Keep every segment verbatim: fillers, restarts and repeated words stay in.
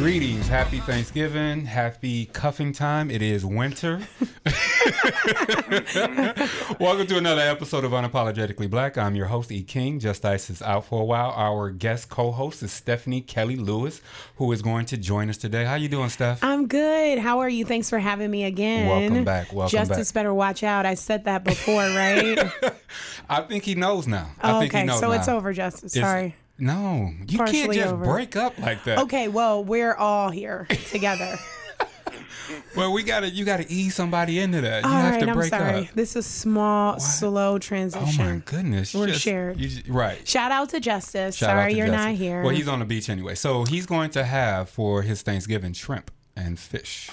Greetings. Happy Thanksgiving. Happy cuffing time. It is winter. Welcome to another episode of Unapologetically Black. I'm your host, E. King. Just Ice is out for a while. Our guest co-host is Stephanie Kelly Lewis, who is going to join us today. How you doing, Steph? I'm good. How are you? Thanks for having me again. Welcome back. Welcome Justice back. Justice better watch out. I said that before, right? I think he knows now. Oh, I think okay, he knows so now. It's over, Justice. Sorry. It's, No, you Partially can't just over. break up like that. Okay, well, we're all here together. Well, we gotta you gotta ease somebody into that. You all have right, to break I'm sorry. up. This is small, what? slow transition. Oh my goodness, we're just, shared. You, right. Shout out to Justice. Shout sorry, to you're Justice. not here. Well, he's on the beach anyway, so he's going to have for his Thanksgiving shrimp and fish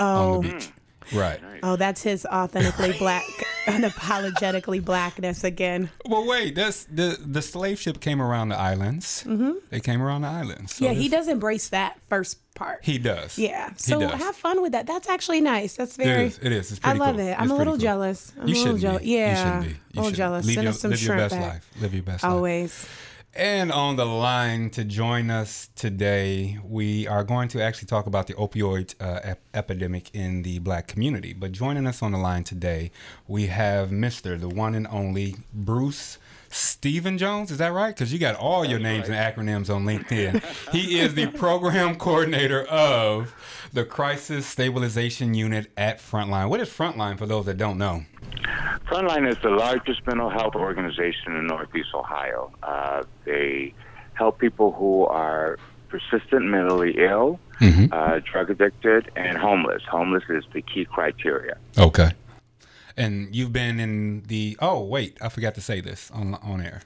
oh. on the beach. Mm. Right. Oh, that's his authentically black. Unapologetically blackness again. Well, wait, that's the the slave ship came around the islands. Mm-hmm. They came around the islands. So yeah, he does embrace that first part. He does. Yeah. So does. have fun with that. That's actually nice. That's very. It is. It is. It's pretty I love cool. it. I'm it's a little cool. jealous. I'm you a little jealous. Yeah. You shouldn't be. You shouldn't. jealous. Leave Send your, us some live shrimp your best back. life. Live your best Always. life. Always. And on the line to join us today, we are going to actually talk about the opioid uh, ep- epidemic in the black community. But joining us on the line today, we have Mister the one and only Bruce Stephen Jones. Is that right? Because you got all your names and acronyms on LinkedIn. He is the program coordinator of the Crisis Stabilization Unit at Frontline. What is Frontline for those that don't know? Frontline is the largest mental health organization in Northeast Ohio. Uh, they help people who are persistent mentally ill, mm-hmm. uh, drug addicted, and homeless. Homeless is the key criteria. Okay. And you've been in the, oh, wait, I forgot to say this on on air.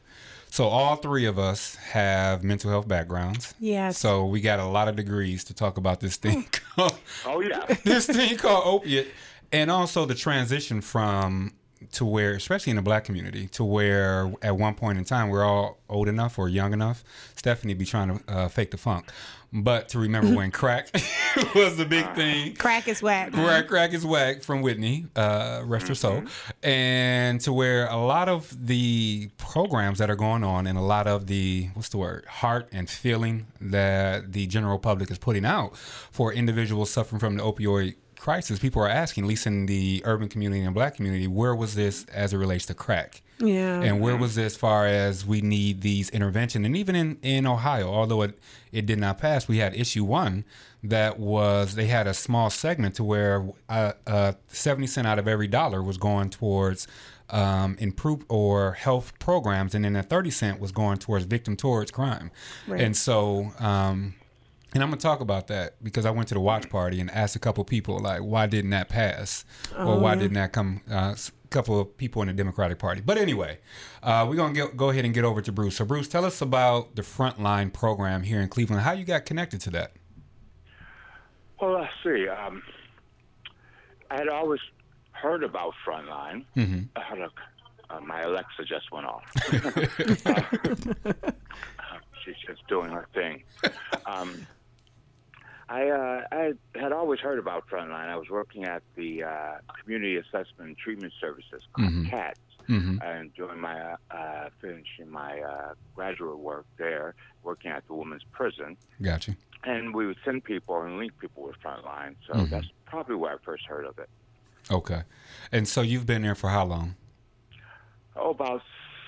So all three of us have mental health backgrounds. Yes. So we got a lot of degrees to talk about this thing called, oh, yeah. this thing called opiate. And also the transition from to where, especially in the black community, to where at one point in time, we're all old enough or young enough. Stephanie be trying to uh, fake the funk. But to remember when crack was the big thing. Crack is whack. Crack, crack is whack from Whitney, uh, rest her soul. And to where a lot of the programs that are going on and a lot of the, what's the word, heart and feeling that the general public is putting out for individuals suffering from the opioid crisis, people are asking, at least in the urban community and black community, where was this as it relates to crack? Yeah. And where was this as far as we need these intervention? And even in, in Ohio, although it, it did not pass, we had Issue One that was, they had a small segment to where uh, uh, seventy cents out of every dollar was going towards um, improved or health programs. And then a thirty cent was going towards victim towards crime. Right. And so, um, and I'm going to talk about that because I went to the watch party and asked a couple people, like, why didn't that pass? Oh, or why yeah. didn't that come? Uh, a couple of people in the Democratic Party. But anyway, uh, we're going to go ahead and get over to Bruce. So, Bruce, tell us about the Frontline program here in Cleveland, how you got connected to that. Well, let's see. Um, I had always heard about Frontline. Mm-hmm. Uh, look, uh, my Alexa just went off. uh, she's just doing her thing. Um, I, uh, I had always heard about Frontline. I was working at the uh, Community Assessment and Treatment Services, mm-hmm. C A T S, mm-hmm. and doing my uh, uh, finishing my uh, graduate work there, working at the women's prison. Gotcha. And we would send people and link people with Frontline. So mm-hmm. that's probably where I first heard of it. Okay. And so you've been there for how long? Oh, about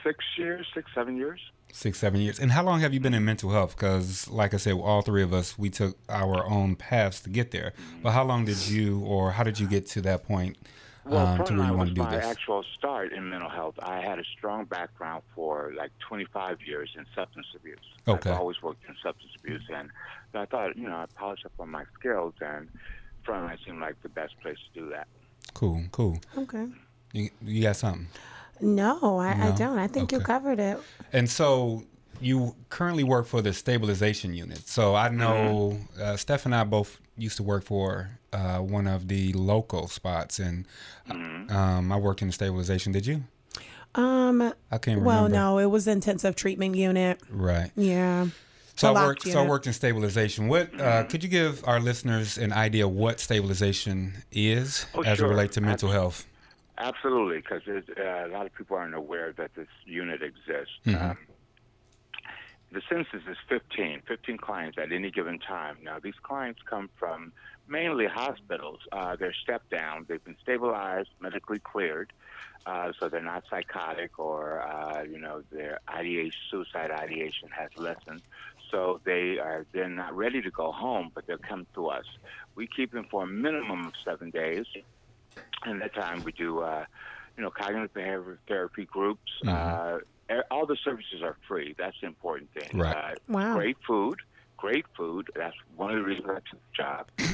six years, six, seven years. Six, seven years. And how long have you been in mental health? Because, like I said, all three of us, we took our own paths to get there. But how long did you, or how did you get to that point um, well, to where you want to do this? Well, my actual start in mental health, I had a strong background for like twenty-five years in substance abuse. Okay. I've always worked in substance abuse, and I thought, you know, I polished up on my skills, and Frontline seemed like the best place to do that. Cool, cool. Okay. You, you got something? No, I, no, I don't. I think okay. you covered it. And so you currently work for the stabilization unit. So I know mm-hmm. uh, Steph and I both used to work for uh, one of the local spots, and mm-hmm. um, I worked in the stabilization. Did you? Um, I can't remember. Well, no, it was intensive treatment unit. Right. Yeah. So I worked. Unit. So I worked in stabilization. What uh, could you give our listeners an idea what stabilization is oh, as sure. it relates to mental I've, health? Absolutely, because uh, a lot of people aren't aware that this unit exists. Mm-hmm. Um, the census is fifteen, fifteen clients at any given time. Now, these clients come from mainly hospitals. Uh, they're stepped down. They've been stabilized, medically cleared, uh, so they're not psychotic or, uh, you know, their ideation, suicide ideation has lessened. So they are, they're not ready to go home, but they'll come to us. We keep them for a minimum of seven days. And that time we do, uh, you know, cognitive behavior therapy groups. Mm-hmm. Uh, all the services are free. That's the important thing. Right. Uh, wow. Great food. Great food. That's one of the reasons I took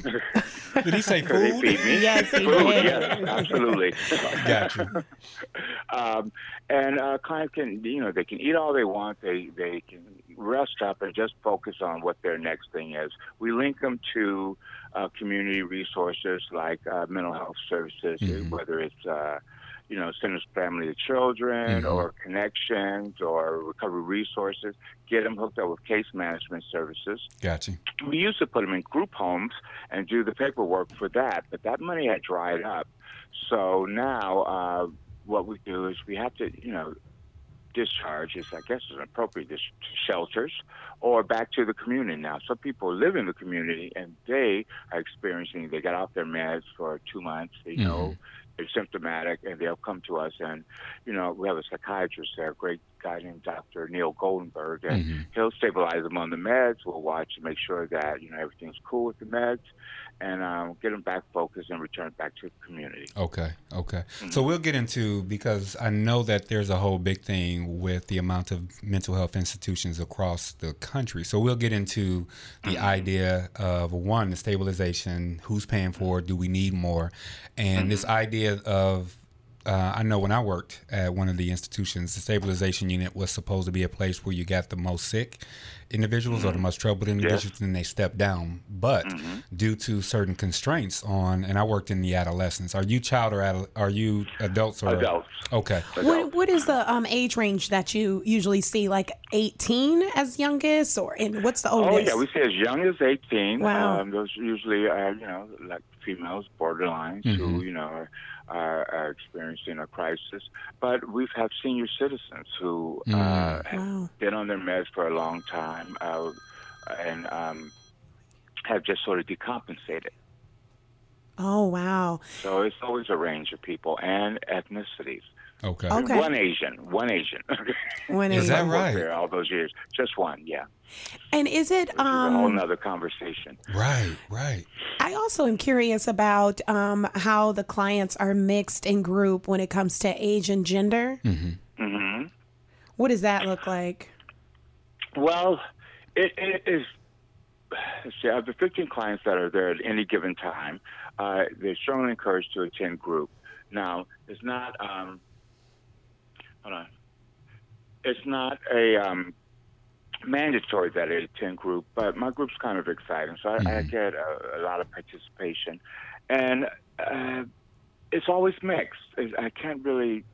the job. Did he say food? They feed me. Yes, he food, did. Yes, absolutely. Gotcha. um, and uh, clients can, you know, they can eat all they want. They they can rest up and just focus on what their next thing is. We link them to uh, community resources like uh, mental health services, mm-hmm. whether it's uh, you know, Centers for Family to Children, mm-hmm. or Connections or Recovery Resources, get them hooked up with case management services. Gotcha. We used to put them in group homes and do the paperwork for that, but that money had dried up. So now uh, what we do is we have to, you know, discharge is, I guess, is an appropriate dis- shelters or back to the community now. Some people live in the community and they are experiencing, they got off their meds for two months, you mm-hmm. know, they're symptomatic, and they'll come to us. And, you know, we have a psychiatrist there, a great guy named Doctor Neil Goldenberg, and mm-hmm. he'll stabilize them on the meds. We'll watch and make sure that, you know, everything's cool with the meds, and um, get them back focused and return back to the community. Okay, okay. Mm-hmm. So we'll get into, because I know that there's a whole big thing with the amount of mental health institutions across the country. So we'll get into the mm-hmm. idea of, one, the stabilization, who's paying for it, do we need more, and mm-hmm. this idea of uh, I know when I worked at one of the institutions, the stabilization unit was supposed to be a place where you got the most sick individuals mm-hmm. or the most troubled individuals, yeah. and they stepped down. But mm-hmm. due to certain constraints on, and I worked in the adolescents. Are you child or adult, are you adults or adults? Okay. Adults. What what is the um, age range that you usually see? Like eighteen as youngest, or and what's the oldest? Oh yeah, we see as young as eighteen. Wow. Um, those usually are, you know, like females, borderlines, mm-hmm. who you know are. Are, are experiencing a crisis, but we've had senior citizens who mm. uh, have wow. been on their meds for a long time uh, and um, have just sort of decompensated. Oh, wow. So it's always a range of people and ethnicities. Okay. okay. One Asian. One Asian. One Asian. Is that right? There all those years. Just one, yeah. And is it... Which um, is a whole nother conversation. Right, right. I also am curious about um, how the clients are mixed in group when it comes to age and gender. Mm-hmm. Mm-hmm. What does that look like? Well, it, it is... Let's see, of the fifteen clients that are there at any given time, uh, they're strongly encouraged to attend group. Now, it's not... Um, Hold on. It's not a um, mandatory that I attend group, but my group's kind of exciting, so I, mm-hmm. I get a, a lot of participation. And uh, it's always mixed. I can't really,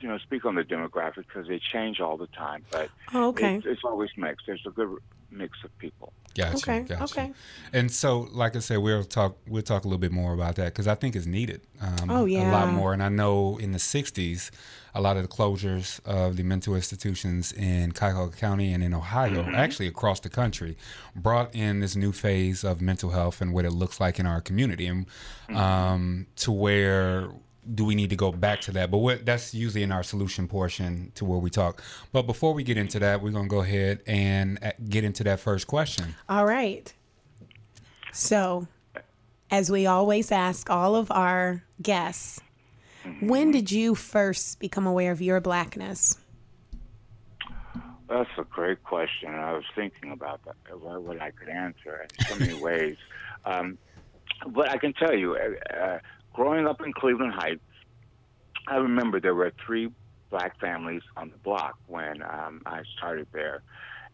you know, speak on the demographic because they change all the time, but oh, okay. it's, it's always mixed. There's a good mix of people. Gotcha. Okay. Gotcha. Okay. And so, like I said, we'll talk. We'll talk a little bit more about that because I think it's needed. Um, oh yeah. A lot more. And I know in the sixties, a lot of the closures of the mental institutions in Cuyahoga County and in Ohio, mm-hmm. actually across the country, brought in this new phase of mental health and what it looks like in our community, and um, mm-hmm. to where. Do we need to go back to that? But what, that's usually in our solution portion to where we talk. But before we get into that, we're going to go ahead and get into that first question. All right. So, as we always ask all of our guests, when did you first become aware of your blackness? That's a great question. I was thinking about that, what I could answer in so many ways. Um, but I can tell you... Uh, Growing up in Cleveland Heights, I remember there were three black families on the block when um, I started there.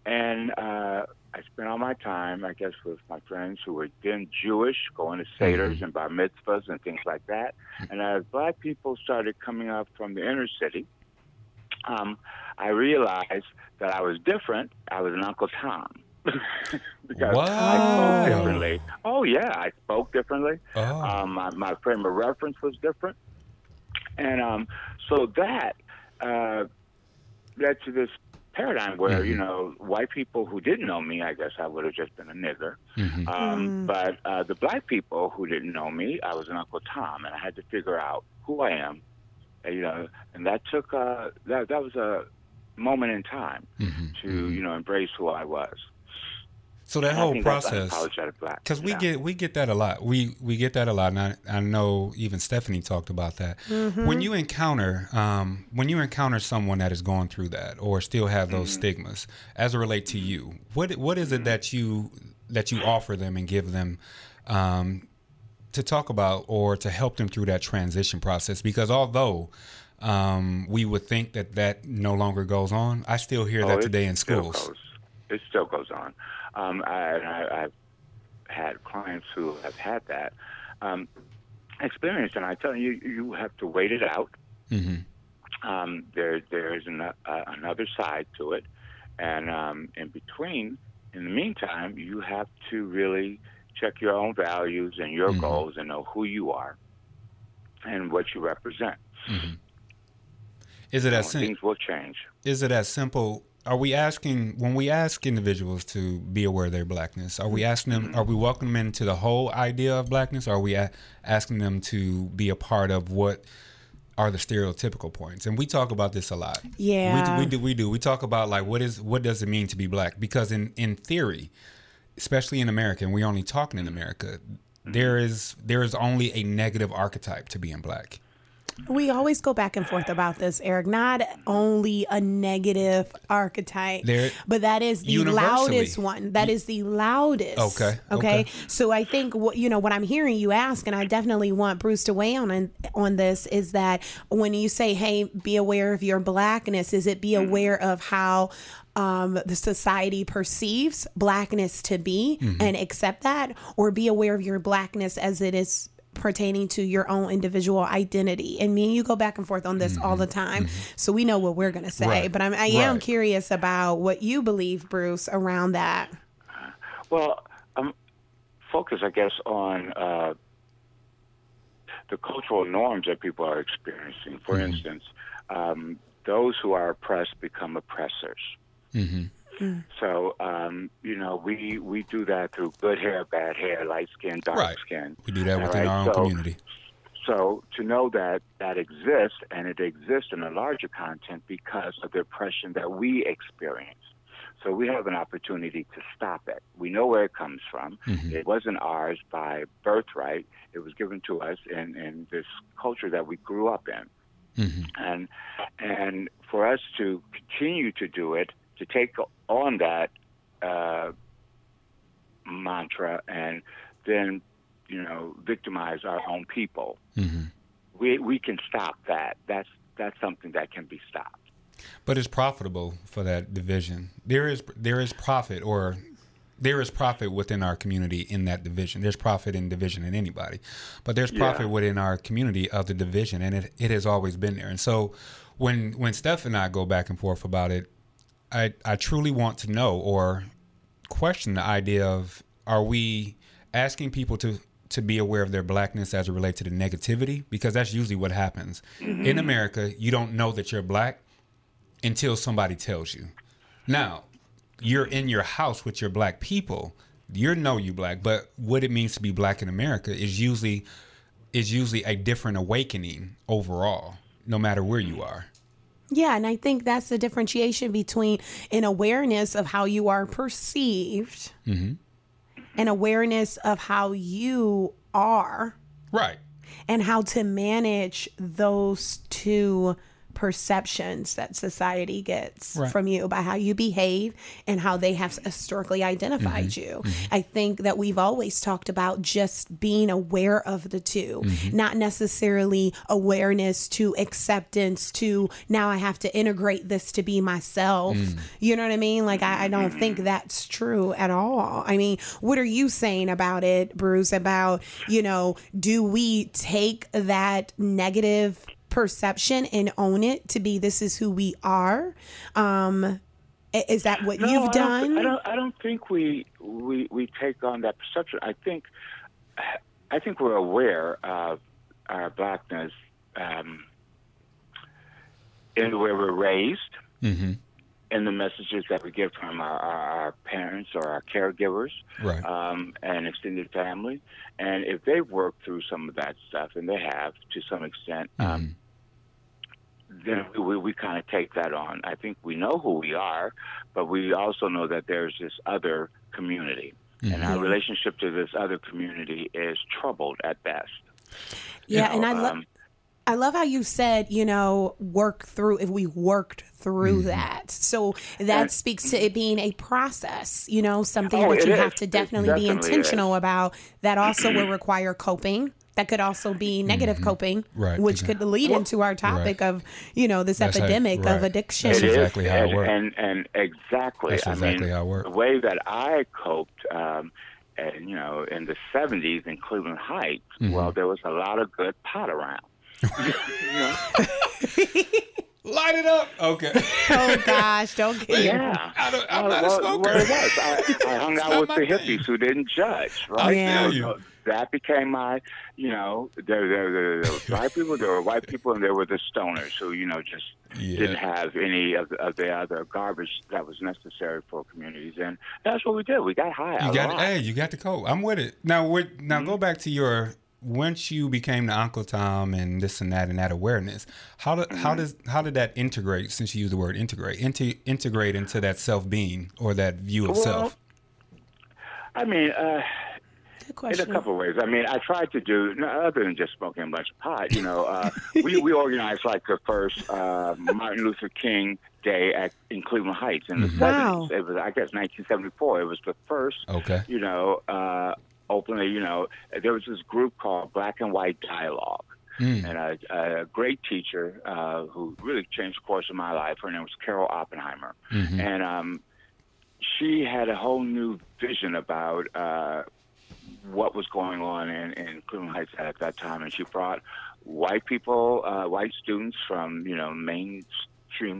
And uh, I spent all my time, I guess, with my friends who were then Jewish, going to seders and bar mitzvahs and things like that. And as black people started coming up from the inner city, um, I realized that I was different. I was an Uncle Tom. Because wow. I spoke differently. Oh, yeah, I spoke differently. Oh. Um, my, my frame of reference was different. And um, so that uh, led to this paradigm where, mm-hmm. you know, white people who didn't know me, I guess I would have just been a nigger. Mm-hmm. Um, mm. But uh, the black people who didn't know me, I was an Uncle Tom, and I had to figure out who I am. And, you know, and that took uh, that that was a moment in time mm-hmm. to mm-hmm. you know embrace who I was. So that whole process, because we yeah. get we get that a lot. We we get that a lot, and I, I know even Stephanie talked about that. Mm-hmm. When you encounter um, when you encounter someone that is going through that or still have those mm-hmm. stigmas, as it relate to you, what what is it that you that you offer them and give them um, to talk about or to help them through that transition process? Because although um, we would think that that no longer goes on, I still hear oh, that today in schools. Still it still goes on. Um, I, I, I've had clients who have had that um, experience, and I tell you, you have to wait it out. Mm-hmm. Um, there, there is an, uh, another side to it, and um, in between, in the meantime, you have to really check your own values and your mm-hmm. goals, and know who you are and what you represent. Mm-hmm. Is it as simple? Things will change. Is it as simple? Are we asking, when we ask individuals to be aware of their blackness, are we asking them, are we welcoming them to the whole idea of blackness? Or are we a- asking them to be a part of what are the stereotypical points? And we talk about this a lot. Yeah. We do, we do, we do. We talk about like, what is, what does it mean to be black? Because in, in theory, especially in America, and we're only talking in America, there is, there is only a negative archetype to being black. We always go back and forth about this, Eric. Not only a negative archetype, They're but that is the loudest one. That is the loudest. Okay. Okay. okay. So I think what, you know, what I'm hearing you ask, and I definitely want Bruce to weigh on on this, is that when you say, "Hey, be aware of your blackness," is it be aware of how Um, the society perceives blackness to be mm-hmm. and accept that, or be aware of your blackness as it is pertaining to your own individual identity? And me and you go back and forth on this mm-hmm. all the time, mm-hmm. so we know what we're going to say. Right. But I'm, I am right. curious about what you believe, Bruce, around that. Well, I'm focused, I guess, on uh, the cultural norms that people are experiencing. For mm-hmm. instance, um, those who are oppressed become oppressors. Mm-hmm. Mm. So, um, you know, we, we do that through good hair, bad hair, light skin, dark right. skin. We do that within right? our own so, community. So to know that that exists, and it exists in a larger content because of the oppression that we experience. So we have an opportunity to stop it. We know where it comes from. Mm-hmm. It wasn't ours by birthright. It was given to us in, in this culture that we grew up in. Mm-hmm. And, and for us to continue to do it, to take on that uh, mantra and then, you know, victimize our own people. Mm-hmm. We we can stop that. That's that's something that can be stopped. But it's profitable for that division. There is there is profit or there is profit within our community in that division. There's profit in division in anybody, but there's profit yeah. within our community of the division, and it, it has always been there. And so when when Steph and I go back and forth about it, I, I truly want to know or question the idea of, are we asking people to, to be aware of their blackness as it relates to the negativity? Because that's usually what happens. Mm-hmm. In America, you don't know that you're black until somebody tells you. Now, you're in your house with your black people. You know you black, but what it means to be black in America is usually is usually a different awakening overall, no matter where you are. Yeah, and I think that's the differentiation between an awareness of how you are perceived mm-hmm. and awareness of how you are. Right. And how to manage those two perceptions that society gets right. from you by how you behave and how they have historically identified mm-hmm. you. Mm-hmm. I think that we've always talked about just being aware of the two, mm-hmm. not necessarily awareness to acceptance to now I have to integrate this to be myself. Mm. You know what I mean? Like, I, I don't think that's true at all. I mean, what are you saying about it, Bruce, about, you know, do we take that negative perception and own it to be this is who we are? Um, is that what no, you've I done? I don't. I don't think we, we we take on that perception. I think I think we're aware of our blackness um, in the way we're raised, mm-hmm. in the messages that we get from our, our, our parents or our caregivers, right. um, and extended family. And if they've worked through some of that stuff, and they have to some extent, mm-hmm. um, then we, we, we kind of take that on. I think we know who we are, but we also know that there's this other community. Mm-hmm. And our relationship to this other community is troubled at best. Yeah, you know, and I love... Um, I love how you said, you know, work through, if we worked through mm-hmm. that. So that and, speaks to it being a process, you know, something oh, that you is. have to definitely, definitely be intentional is. about. That also will require coping. That could also be negative mm-hmm. coping, right, which exactly. could lead well, into our topic right. of, you know, this That's epidemic how, right. of addiction. That's exactly how it works. And, and exactly. That's exactly I mean, how it works. The way that I coped, um, and, you know, in the seventies in Cleveland Heights, mm-hmm. well, there was a lot of good pot around. Light it up, okay. Oh gosh, don't get me. Yeah, I don't, I'm well, not well, a smoker. Well, I, I hung out with the hippies thing. who didn't judge, right? I yeah. tell you. That became my, you know, there, there, there, there were black people, there were white people, and there were the stoners who, you know, just yeah. didn't have any of the, of the other garbage that was necessary for communities. And that's what we did. We got high. You got, hey, you got the cold. I'm with it. Now, we're, now mm-hmm. go back to your. Once you became the Uncle Tom and this and that and that awareness, how do, how does how did that integrate? Since you used the word integrate, into, integrate into that self being or that view of well, self. I mean, uh, in a couple of ways. I mean, I tried to do no, other than just smoking a bunch of pot. You know, uh, we we organized like the first uh, Martin Luther King Day at in Cleveland Heights in the seventies. Wow. It was, I guess, nineteen seventy-four. It was the first. Okay. You know. Uh, Openly, you know, there was this group called Black and White Dialogue, mm. and a, a great teacher uh, who really changed the course of my life. Her name was Carol Oppenheimer, mm-hmm. and um, she had a whole new vision about uh, what was going on in, in Cleveland Heights at that time. And she brought white people, uh, white students from, you know, Maine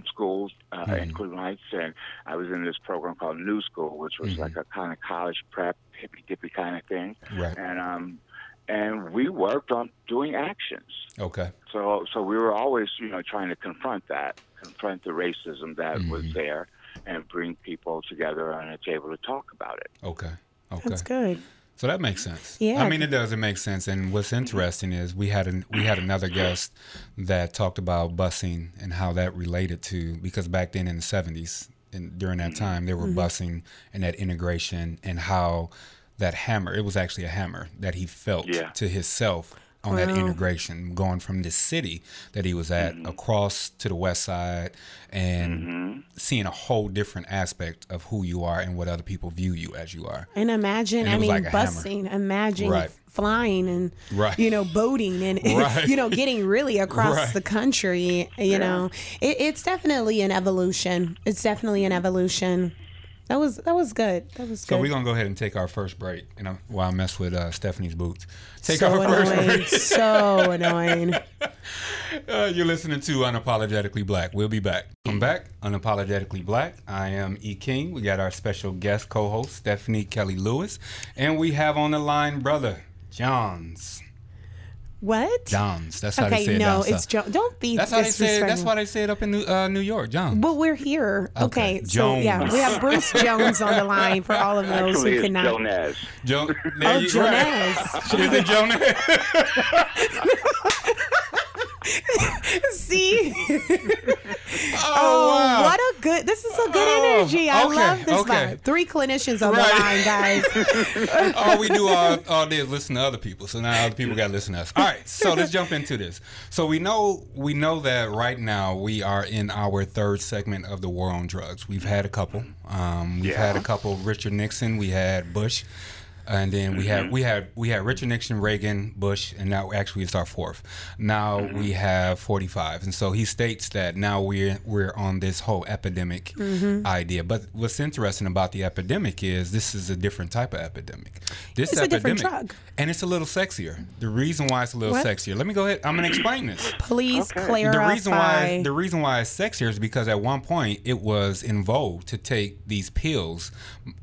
schools uh, mm-hmm. in Cleveland Heights, and I was in this program called New School, which was mm-hmm. like a kind of college prep, hippy-dippy kind of thing, right. and um, and we worked on doing actions. Okay. So so we were always, you know, trying to confront that, confront the racism that mm-hmm. was there, and bring people together on a table to talk about it. Okay. Okay. That's good. So that makes sense. Yeah. I mean, it does. It makes sense. And what's interesting is we had an, we had another guest that talked about busing and how that related to, because back then in the seventies and during that time, they were mm-hmm. busing and that integration and how that hammer, it was actually a hammer that he felt yeah. to himself on wow. that integration, going from the city that he was at mm-hmm. across to the west side and mm-hmm. seeing a whole different aspect of who you are and what other people view you as you are. And imagine, and I mean, like busing, hammer. imagine right. flying and, right. you know, boating and, right. you know, getting really across right. the country, you yeah. know. It, it's definitely an evolution. It's definitely an evolution. That was that was good. That was good. So we're gonna go ahead and take our first break, and while well, I mess with uh, Stephanie's boots, take so our annoying. first break. So annoying. Uh, you're listening to Unapologetically Black. We'll be back. Come back, Unapologetically Black. I am E. King. We got our special guest co-host Stephanie Kelly Lewis, and we have on the line Brother Jones. What? Jones. That's how okay, they say it. Okay, no, down it's Jones. Don't be that's how they say it, That's why they say it up in New, uh, New York, Jones. But we're here. Okay, okay. Jones. So, yeah, we have Bruce Jones on the line for all of those Actually, who cannot. Jones. Jo- oh, Jones. Right. Is it Jones? See? oh, oh wow. What a good, this is a good oh, energy. I okay, love this okay. vibe. Three clinicians on right. the line, guys. all we do all, all day is listen to other people. So now other people got to listen to us. All right. So let's jump into this. So we know we know that right now we are in our third segment of the war on drugs. We've had a couple. Um, we've yeah. had a couple. Richard Nixon. We had Bush. And then mm-hmm. we had we had we had Richard Nixon, Reagan, Bush, and now actually it's our fourth. Now mm-hmm. we have forty-five, and so he states that now we're we're on this whole epidemic mm-hmm. idea. But what's interesting about the epidemic is this is a different type of epidemic. This it's epidemic, a different drug, and it's a little sexier. The reason why it's a little what? sexier. Let me go ahead. I'm gonna explain this. Please okay. clarify. The reason why the reason why it's sexier is because at one point it was in vogue to take these pills,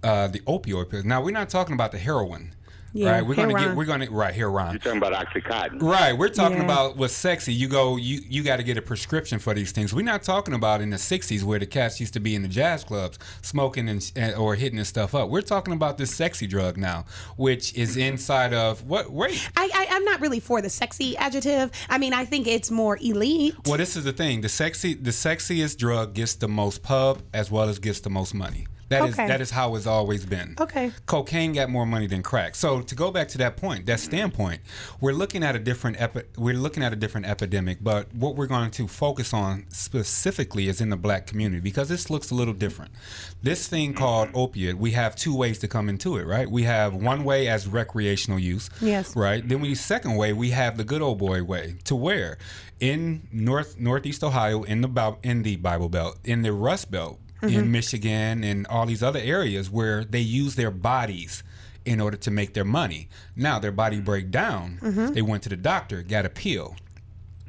uh, the opioid pills. Now we're not talking about the heroin Yeah, right, we're gonna get, we're gonna right here, Ron. You're talking about Oxycontin, right? We're talking yeah. about what's sexy. You go, you you got to get a prescription for these things. We're not talking about in the sixties where the cats used to be in the jazz clubs smoking and or hitting this stuff up. We're talking about this sexy drug now, which is inside of what? Wait, I, I I'm not really for the sexy adjective. I mean, I think it's more elite. Well, this is the thing: the sexy, the sexiest drug gets the most pub as well as gets the most money. That okay. is that is how it's always been. Okay. Cocaine got more money than crack. So to go back to that point, that standpoint, we're looking at a different epi- we're looking at a different epidemic. But what we're going to focus on specifically is in the black community because this looks a little different. This thing called opiate, we have two ways to come into it, right? We have one way as recreational use, yes, right? Then we second way we have the good old boy way to where in north northeast Ohio in the in the Bible Belt in the Rust Belt. Mm-hmm. In Michigan and all these other areas where they use their bodies in order to make their money. Now their body break down. Mm-hmm. They went to the doctor, got a pill.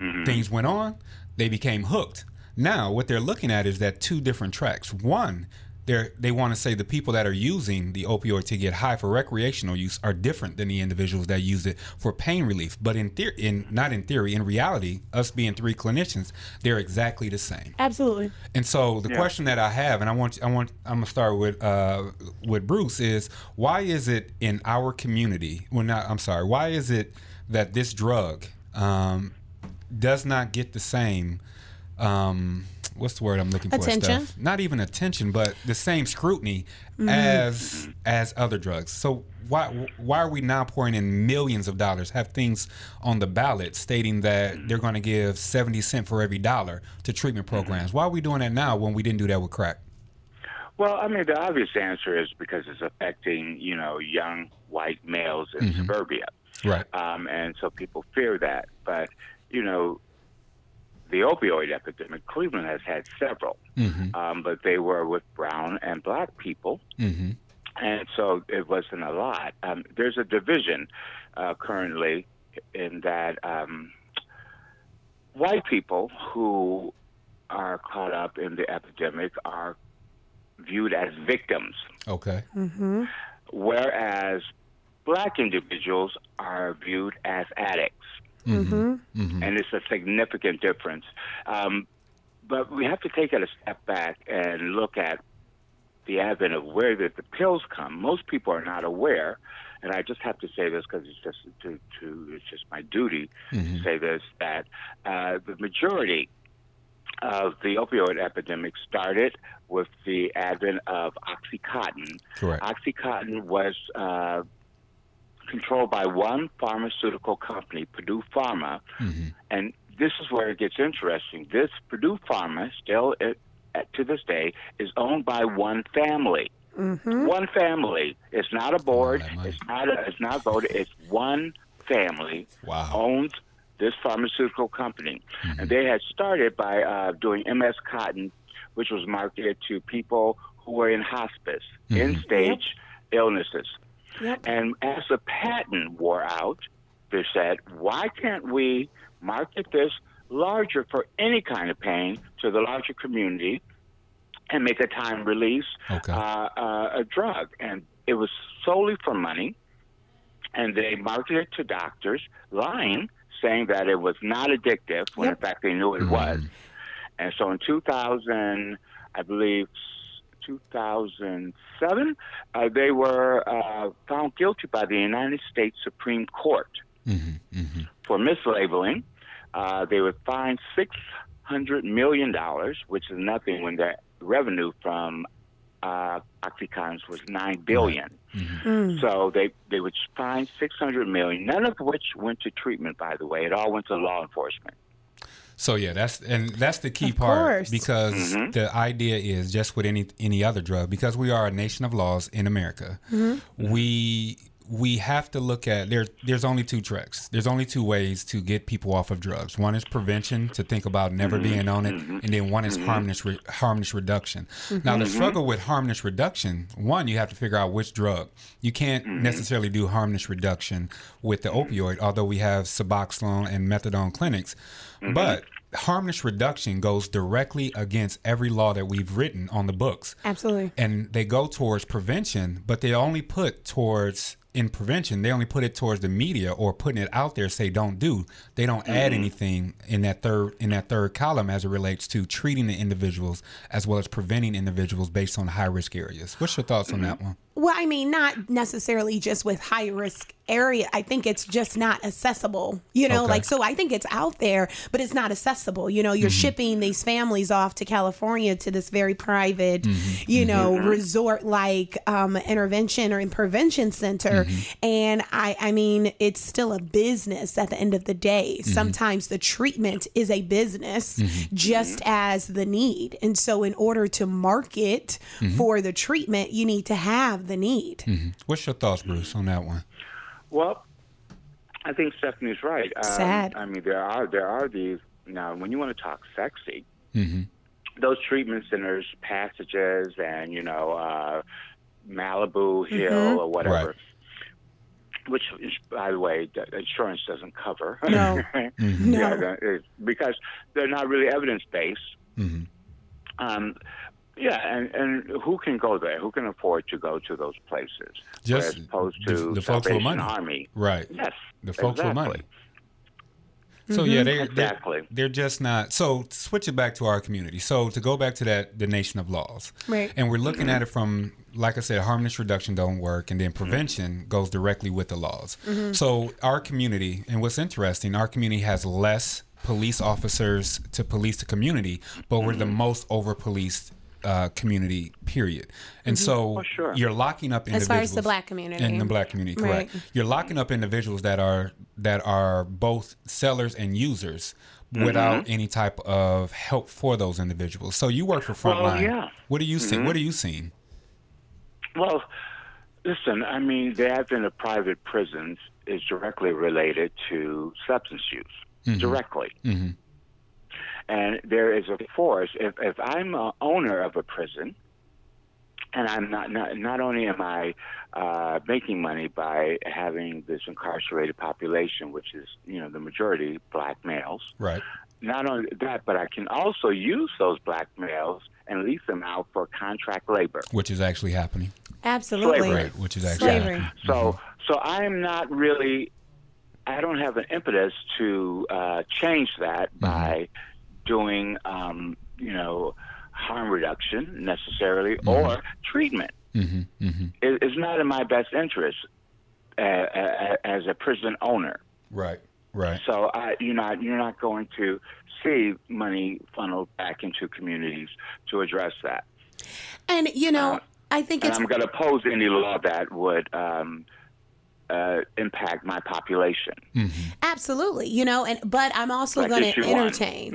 Mm-hmm. Things went on. They became hooked. Now what they're looking at is that two different tracks. One, they're, they want to say the people that are using the opioid to get high for recreational use are different than the individuals that use it for pain relief. But in theory, in not in theory, in reality, us being three clinicians, they're exactly the same. Absolutely. And so the yeah. question that I have, and I want, I want, I'm gonna start with uh, with Bruce is why is it in our community? Well, not. I'm sorry. Why is it that this drug um, does not get the same? Um, What's the word I'm looking for? Attention. Steph? Not even attention, but the same scrutiny mm-hmm. as as other drugs. So why why are we now pouring in millions of dollars, have things on the ballot stating that they're going to give seventy cents for every dollar to treatment programs? Mm-hmm. Why are we doing that now when we didn't do that with crack? Well, I mean, the obvious answer is because it's affecting, you know, young white males in mm-hmm. suburbia. Right. Um, and so people fear that. But, you know, the opioid epidemic, Cleveland has had several, mm-hmm. um, but they were with brown and black people, mm-hmm. and so it wasn't a lot. Um, there's a division uh, currently in that um, white people who are caught up in the epidemic are viewed as victims. Okay. Mm-hmm. Whereas black individuals are viewed as addicts. Mm-hmm. Mm-hmm. And it's a significant difference. Um, but we have to take it a step back and look at the advent of where did the pills come. Most people are not aware, and I just have to say this because it's just to, to, it's just my duty mm-hmm. to say this, that uh, the majority of the opioid epidemic started with the advent of Oxycontin. Correct. Oxycontin was... Uh, controlled by one pharmaceutical company, Purdue Pharma, mm-hmm. and this is where it gets interesting. This Purdue Pharma, still it, to this day, is owned by one family. Mm-hmm. One family. It's not a board. Oh, it's not. A, it's not voted. It's one family wow. owns this pharmaceutical company, mm-hmm. and they had started by uh, doing M S Cotton, which was marketed to people who were in hospice, mm-hmm. end-stage yep. illnesses. Yep. And as the patent wore out, they said, why can't we market this larger for any kind of pain to the larger community and make a time release okay. uh, uh, a drug? And it was solely for money. And they marketed it to doctors, lying, saying that it was not addictive, when yep. in fact they knew it mm-hmm. was. And so in two thousand, I believe, two thousand seven, uh, they were uh, found guilty by the United States Supreme Court mm-hmm, mm-hmm. for mislabeling. Uh, they were fined six hundred million dollars, which is nothing when the revenue from uh, Oxycontin was nine billion dollars. Mm-hmm. Mm. So they, they were fined six hundred million dollars, none of which went to treatment, by the way. It all went to law enforcement. So yeah, that's and that's the key part because mm-hmm. the idea is just with any any other drug, because we are a nation of laws in America, mm-hmm. we we have to look at there. There's only two tracks. There's only two ways to get people off of drugs. One is prevention, to think about never mm-hmm. being on it, and then one is mm-hmm. harmless re, harmless reduction. Mm-hmm. Now the struggle with harmless reduction, one, you have to figure out which drug. You can't mm-hmm. necessarily do harmless reduction with the opioid, although we have Suboxone and Methadone clinics, mm-hmm. but harmless reduction goes directly against every law that we've written on the books. Absolutely. And they go towards prevention, but they only put towards in prevention, they only put it towards the media or putting it out there, say don't do. They don't mm-hmm. add anything in that third in that third column as it relates to treating the individuals as well as preventing individuals based on high risk areas. What's your thoughts mm-hmm. on that one? Well, I mean, not necessarily just with high risk area. I think it's just not accessible, you know, okay. like, so I think it's out there, but it's not accessible. You know, you're mm-hmm. shipping these families off to California to this very private, mm-hmm. you know, mm-hmm. resort like um, intervention or intervention center. Mm-hmm. And I, I mean, it's still a business at the end of the day. Mm-hmm. Sometimes the treatment is a business mm-hmm. just as the need. And so in order to market mm-hmm. for the treatment, you need to have the need. Mm-hmm. What's your thoughts, Bruce, on that one? Well, I think Stephanie's right. Um, Sad. I mean, there are there are these now. When you want to talk sexy, mm-hmm. those treatment centers, Passages, and you know uh, Malibu Hill mm-hmm. or whatever. Right. Which, by the way, insurance doesn't cover. No. mm-hmm. yeah, no. Because they're not really evidence based. Mm-hmm. Um. Yeah, and, and who can go there? Who can afford to go to those places? Just as opposed to the, the folks with money. Army. Right. Yes. The folks exactly. with money. So, mm-hmm. yeah, they, exactly. they're, they're just not. So, to switch it back to our community. So, to go back to that, the nation of laws. Right. And we're looking mm-hmm. at it from, like I said, harmless reduction don't work. And then prevention mm-hmm. goes directly with the laws. Mm-hmm. So, our community, and what's interesting, our community has less police officers to police the community, but mm-hmm. we're the most over-policed Uh, community, period. And mm-hmm. so oh, sure. you're locking up individuals. As far as the black community. In the black community, correct. Right. You're locking up individuals that are that are both sellers and users mm-hmm. without any type of help for those individuals. So you work for Frontline. Well, yeah. What are you mm-hmm. seeing? What are you seeing? Well, listen, I mean, the advent of private prisons is directly related to substance use. Mm-hmm. Directly. Mm-hmm. And there is a force. If, if I'm an owner of a prison, and I'm not not, not only am I uh, making money by having this incarcerated population, which is you know the majority black males. Right. Not only that, but I can also use those black males and lease them out for contract labor, which is actually happening. Absolutely. Slavery. Right. Which is actually Slavery. happening. So mm-hmm. so I'm not really. I don't have an impetus to uh, change that mm-hmm. by doing, um, you know, harm reduction necessarily mm-hmm. or treatment. Mm-hmm. Mm-hmm. It, it's not in my best interest uh, as a prison owner. Right, right. So I, you're not you're not going to see money funneled back into communities to address that. And you know, uh, I think it's. And I'm going to oppose any law that would. Um, Uh, impact my population. Mm-hmm. Absolutely, you know, and but I'm also like going to entertain,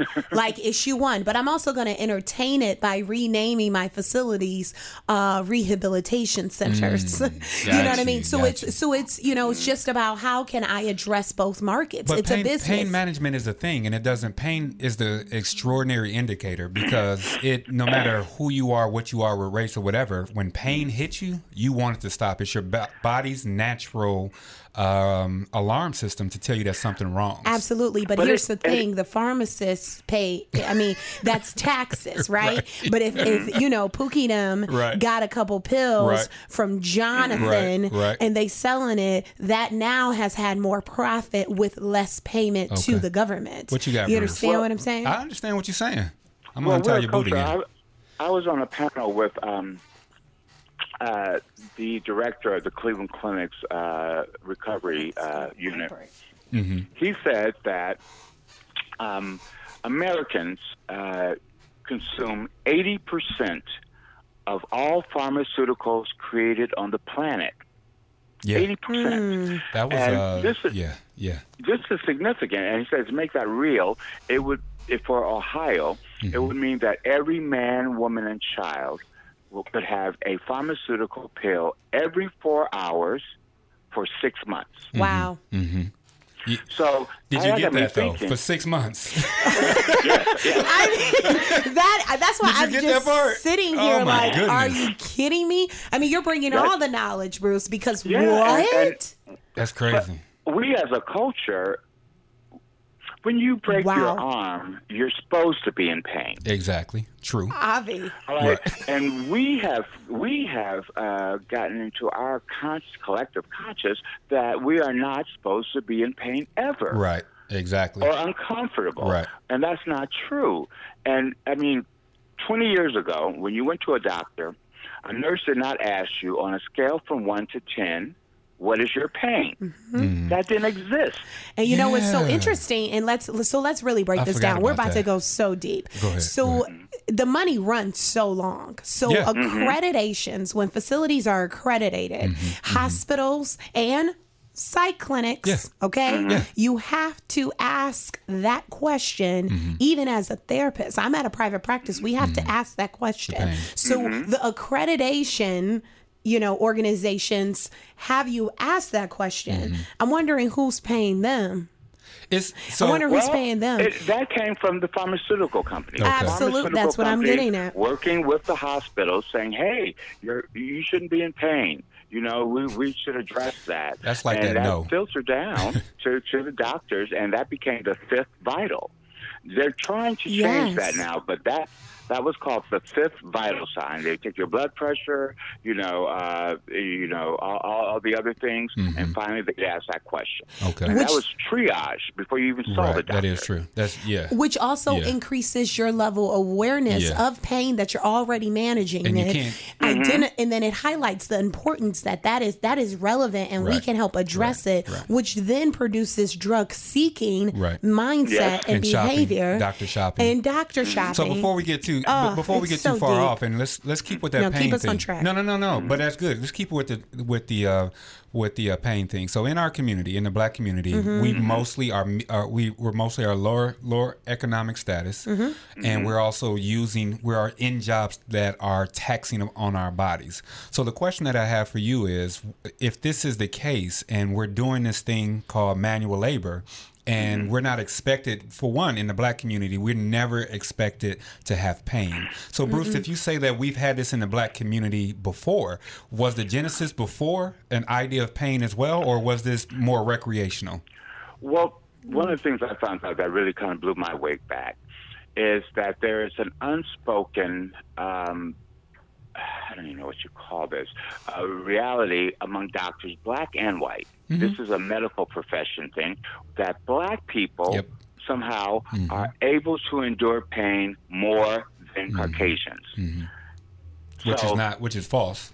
like issue one, but I'm also going to entertain it by renaming my facilities uh, rehabilitation centers. Mm, you know what you, I mean? So it's you. so it's you know it's just about how can I address both markets? But it's pain, a business. Pain management is a thing, and it doesn't. Pain is the extraordinary indicator because it no matter who you are, what you are, what race or whatever, when pain hits you, you want it to stop. It's your b- body's natural. Um, alarm system to tell you that something wrong. Absolutely, but, but here's it, the thing: it, the pharmacists pay. I mean, that's taxes, right? right. But if, if you know Pookie them right. got a couple pills right. from Jonathan right. Right. and they selling it, that now has had more profit with less payment okay. to the government. What you got? You understand well, what I'm saying? I understand what you're saying. I'm well, gonna tell your booty. I, I was on a panel with. Um, Uh, the director of the Cleveland Clinic's uh, recovery uh, unit, mm-hmm. he said that um, Americans uh, consume eighty percent of all pharmaceuticals created on the planet. Yeah. eighty percent. Mm. That was, uh, this is, yeah, yeah. This is significant. And he says, to make that real, it would, if for Ohio, mm-hmm. it would mean that every man, woman, and child could have a pharmaceutical pill every four hours for six months. Wow. Mm-hmm. You, so did you I get that though thinking. For six months? yes, yes. I mean, that that's why I'm just sitting here oh like, goodness. Are you kidding me? I mean, you're bringing that's, all the knowledge, Bruce. Because yeah, what? And, and, that's crazy. We as a culture, When you break wow. your arm, you're supposed to be in pain. Exactly. True. Avi. All right. Right. And we have we have uh, gotten into our con- collective conscious that we are not supposed to be in pain ever. Right. Exactly. Or uncomfortable. Right. And that's not true. And, I mean, twenty years ago, when you went to a doctor, a nurse did not ask you on a scale from one to ten, what is your pain? Mm-hmm. Mm-hmm. That didn't exist. And you yeah. know what's so interesting, and let's so let's really break I this down. We're about that. to go so deep. Go ahead, so go ahead. The money runs so long. So yeah. accreditations, mm-hmm. when facilities are accredited, mm-hmm. hospitals and psych clinics, yes. okay? Mm-hmm. Yeah. You have to ask that question, mm-hmm. even as a therapist. I'm at a private practice. We have mm-hmm. to ask that question. Okay. So mm-hmm. the accreditation, you know, organizations have you asked that question. Mm-hmm. I'm wondering who's paying them. It's, so, I wonder who's well, paying them. It, that came from the pharmaceutical company. Okay. Absolutely, that's what I'm getting at. Working with the hospitals, saying, "Hey, you're, you shouldn't be in pain. You know, we we should address that." That's like and that. that no. filtered down to to the doctors, and that became the fifth vital. They're trying to change yes. that now, but that. That was called the fifth vital sign. They take your blood pressure, you know, uh, you know, all, all the other things, mm-hmm. and finally they ask that question. Okay, and which, that was triage before you even saw right, the doctor. That is true. That's yeah. Which also yeah. increases your level of awareness yeah. of pain that you're already managing, and, and you can't. Identi- mm-hmm. And then it highlights the importance that that is that is relevant, and right. we can help address right. it, right. which then produces drug seeking right. mindset yes. and, and behavior, doctor shopping, and doctor shopping. So before we get to Oh, before we get so too far deep. off, and let's let's keep with that no, pain keep us thing. On track. No, no, no, no. Mm-hmm. But that's good. Let's keep with the with the uh, with the uh, pain thing. So in our community, in the Black community, mm-hmm. we mostly are, are we we're mostly our lower lower economic status, mm-hmm. and mm-hmm. we're also using we are in jobs that are taxing on our bodies. So the question that I have for you is, if this is the case, and we're doing this thing called manual labor. And mm-hmm. we're not expected, for one, in the Black community, we're never expected to have pain. So, Bruce, mm-hmm. if you say that we've had this in the Black community before, was the genesis before an idea of pain as well, or was this more recreational? Well, one of the things I found out that really kind of blew my wig back is that there is an unspoken, um, I don't even know what you call this, uh, reality among doctors, Black and white. Mm-hmm. This is a medical profession thing that Black people yep. somehow mm-hmm. are able to endure pain more than mm-hmm. Caucasians, mm-hmm. which so, is not, which is false.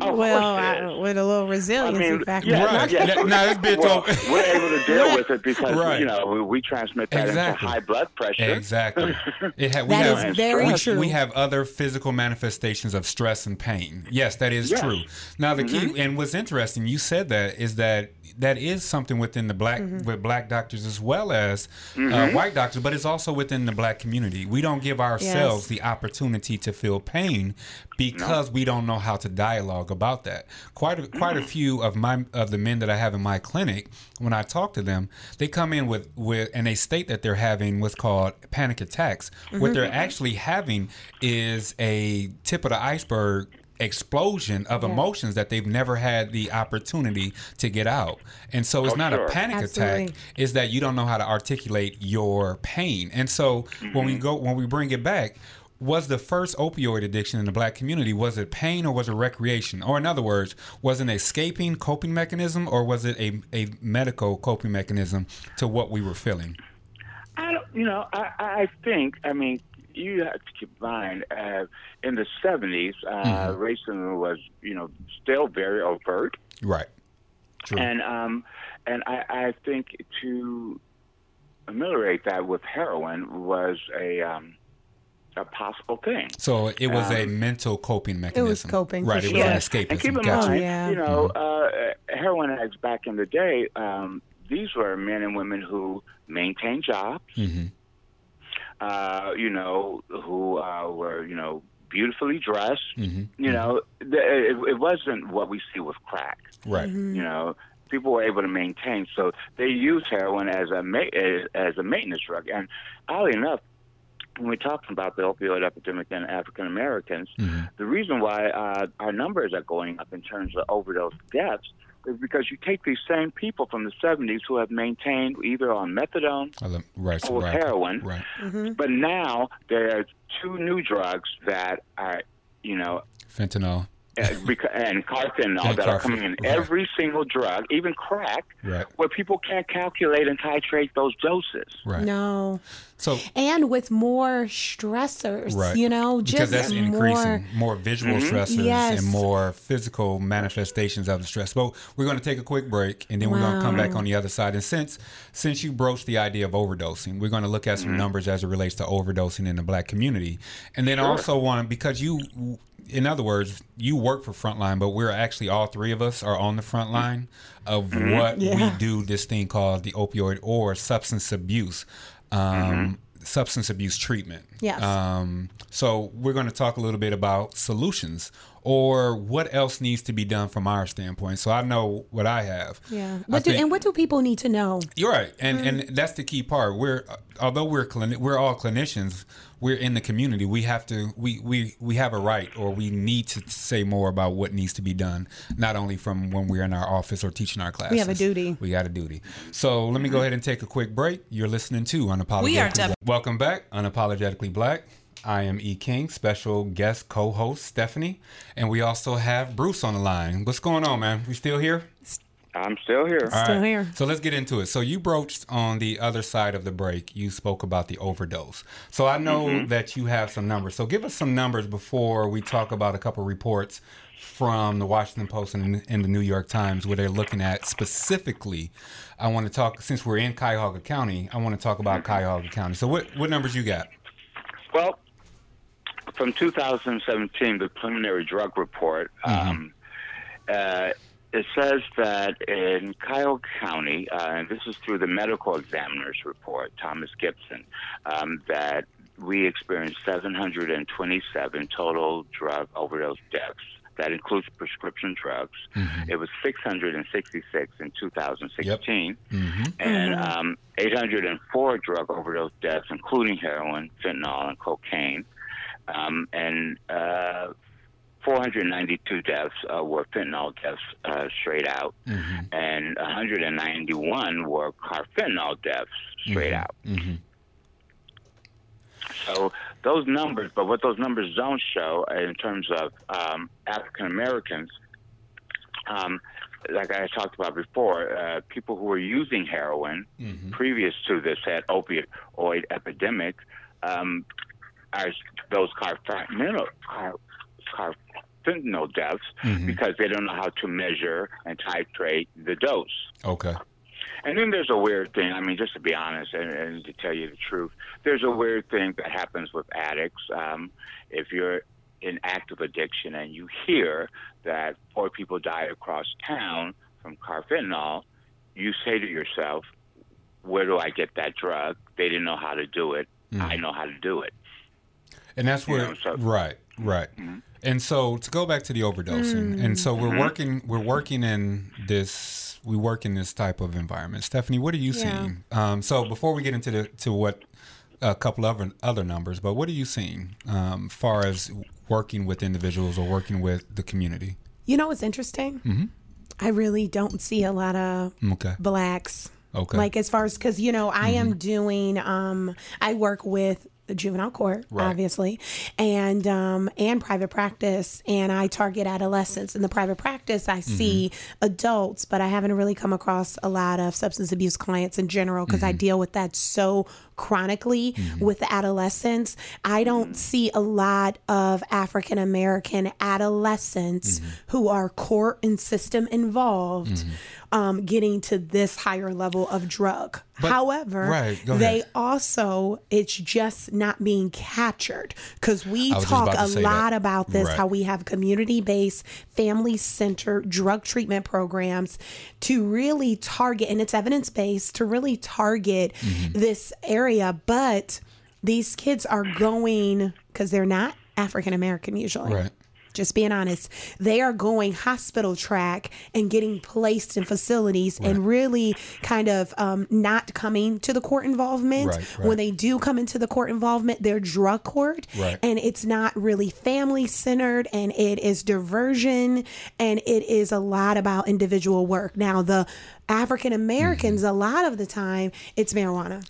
Oh, well, uh, with a little resiliency I mean, factor. Yeah, right. yeah. no, it's been well, we're able to deal with it because right. you know we, we transmit that exactly. into high blood pressure. Exactly. It ha- we that have, is very we, true. We have other physical manifestations of stress and pain. Yes, that is yes. true. Now the mm-hmm. key, and what's interesting, you said that is that that is something within the Black mm-hmm. with Black doctors as well as mm-hmm. uh, white doctors, but it's also within the Black community. We don't give ourselves yes. the opportunity to feel pain because no. we don't know how to diagnose. Dialogue about that. Quite a, quite a few of my of the men that I have in my clinic, when I talk to them, they come in with, with and they state that they're having what's called panic attacks. Mm-hmm. What they're actually having is a tip of the iceberg explosion of yeah. emotions that they've never had the opportunity to get out. And so it's oh, not sure. a panic Absolutely. attack, it's that you don't know how to articulate your pain. And so mm-hmm. when we go when we bring it back, was the first opioid addiction in the Black community, was it pain or was it recreation? Or in other words, was it an escaping coping mechanism or was it a, a medical coping mechanism to what we were feeling? I don't, you know, I, I think, I mean, you have to keep in mind, uh, in the seventies, uh, mm-hmm. racism was, you know, still very overt. Right. True. And, um, and I, I think to ameliorate that with heroin was a... Um, a possible thing. So it was um, a mental coping mechanism. It was coping. Right, it was yeah. an escapism. And keep in gotcha. mind, yeah. you know, mm-hmm. uh, heroin addicts back in the day, um, these were men and women who maintained jobs, mm-hmm. uh, you know, who uh, were, you know, beautifully dressed. Mm-hmm. You know, th- it, it wasn't what we see with crack. Right. Mm-hmm. You know, people were able to maintain. So they used heroin as a, ma- as a maintenance drug. And oddly enough, when we're talking about the opioid epidemic and African Americans, mm-hmm. the reason why uh, our numbers are going up in terms of overdose deaths is because you take these same people from the seventies who have maintained either on methadone right, or right, heroin, right. Mm-hmm. But now there are two new drugs that are, you know, fentanyl and carfentanil that carfentanil. are coming in. Right. Every single drug, even crack, right. where people can't calculate and titrate those doses. Right. No. So and with more stressors, right. you know, just because that's more, increasing more visual mm-hmm. stressors yes. and more physical manifestations of the stress. But we're going to take a quick break, and then we're wow. going to come back on the other side. And since since you broached the idea of overdosing, we're going to look at some mm-hmm. numbers as it relates to overdosing in the Black community, and then sure. I also want because you. In other words, you work for Frontline, but we're actually all three of us are on the front line of mm-hmm. what yeah. we do, this thing called the opioid or substance abuse, um, mm-hmm. substance abuse treatment. Yes. Um, so we're going to talk a little bit about solutions or what else needs to be done from our standpoint. So I know what I have. Yeah. What I do, think, and what do people need to know? You're right. And mm. and that's the key part. We're although we're clini- we're all clinicians. We're in the community. We have to. We, we we have a right, or we need to say more about what needs to be done. Not only from when we're in our office or teaching our classes. We have a duty. We got a duty. So let me go ahead and take a quick break. You're listening to Unapologetically we are Black. Welcome back, Unapologetically Black. I am E. King, special guest co-host Stephanie, and we also have Bruce on the line. What's going on, man? We still here? I'm still here. All still right. here. So let's get into it. So you broached on the other side of the break. You spoke about the overdose. So I know mm-hmm. that you have some numbers. So give us some numbers before we talk about a couple reports from the Washington Post and, and the New York Times where they're looking at specifically. I want to talk, since we're in Cuyahoga County, I want to talk about mm-hmm. Cuyahoga County. So what, what numbers you got? Well, from two thousand seventeen, the preliminary drug report, mm-hmm. um, uh, it says that in Cuyahoga County, uh, and this is through the medical examiner's report, Thomas Gibson, um, that we experienced seven hundred twenty-seven total drug overdose deaths. That includes prescription drugs. Mm-hmm. It was six hundred sixty-six in two thousand sixteen, yep. mm-hmm. and um, eight hundred four drug overdose deaths, including heroin, fentanyl, and cocaine, um, and uh, four hundred ninety-two deaths uh, were fentanyl deaths uh, straight out, mm-hmm. and one hundred ninety-one were carfentanil deaths straight mm-hmm. out. Mm-hmm. So those numbers, but what those numbers don't show in terms of um, African Americans, um, like I talked about before, uh, people who were using heroin mm-hmm. previous to this had opioid epidemic, um, are those carfentanil car, car, fentanyl deaths mm-hmm. because they don't know how to measure and titrate the dose. Okay. And then there's a weird thing, I mean, just to be honest and, and to tell you the truth, there's a weird thing that happens with addicts. Um, if you're in active addiction and you hear that four people died across town from carfentanil, you say to yourself, where do I get that drug? They didn't know how to do it. Mm-hmm. I know how to do it. And that's where, you know, so, right, right. Mm-hmm. And so to go back to the overdosing, mm-hmm. and so we're mm-hmm. working, we're working in this. We work in this type of environment. Stephanie, what are you yeah. seeing? Um, so before we get into the, to what a couple of other numbers, but what are you seeing um, far as working with individuals or working with the community? You know what's interesting? Mm-hmm. I really don't see a lot of okay. Blacks. Okay. Like as far as, because, you know, I mm-hmm. am doing, um, I work with the juvenile court, right. obviously, and um, and private practice, and I target adolescents. In the private practice, I mm-hmm. see adults, but I haven't really come across a lot of substance abuse clients in general because mm-hmm. I deal with that so chronically mm-hmm. with adolescents. I don't see a lot of African American adolescents mm-hmm. who are court and system involved mm-hmm. um, getting to this higher level of drug. But, However, right, they also, it's just not being captured because we talk a lot that. about this, right. how we have community-based, family-centered drug treatment programs to really target, and it's evidence-based, to really target mm-hmm. this area. But these kids are going, because they're not African-American usually. Right. just being honest, they are going hospital track and getting placed in facilities, right, and really kind of um, not coming to the court involvement. Right, right. When they do come into the court involvement, they're drug court, right, and it's not really family centered, and it is diversion, and it is a lot about individual work. Now, the African Americans, mm-hmm, a lot of the time, it's marijuana.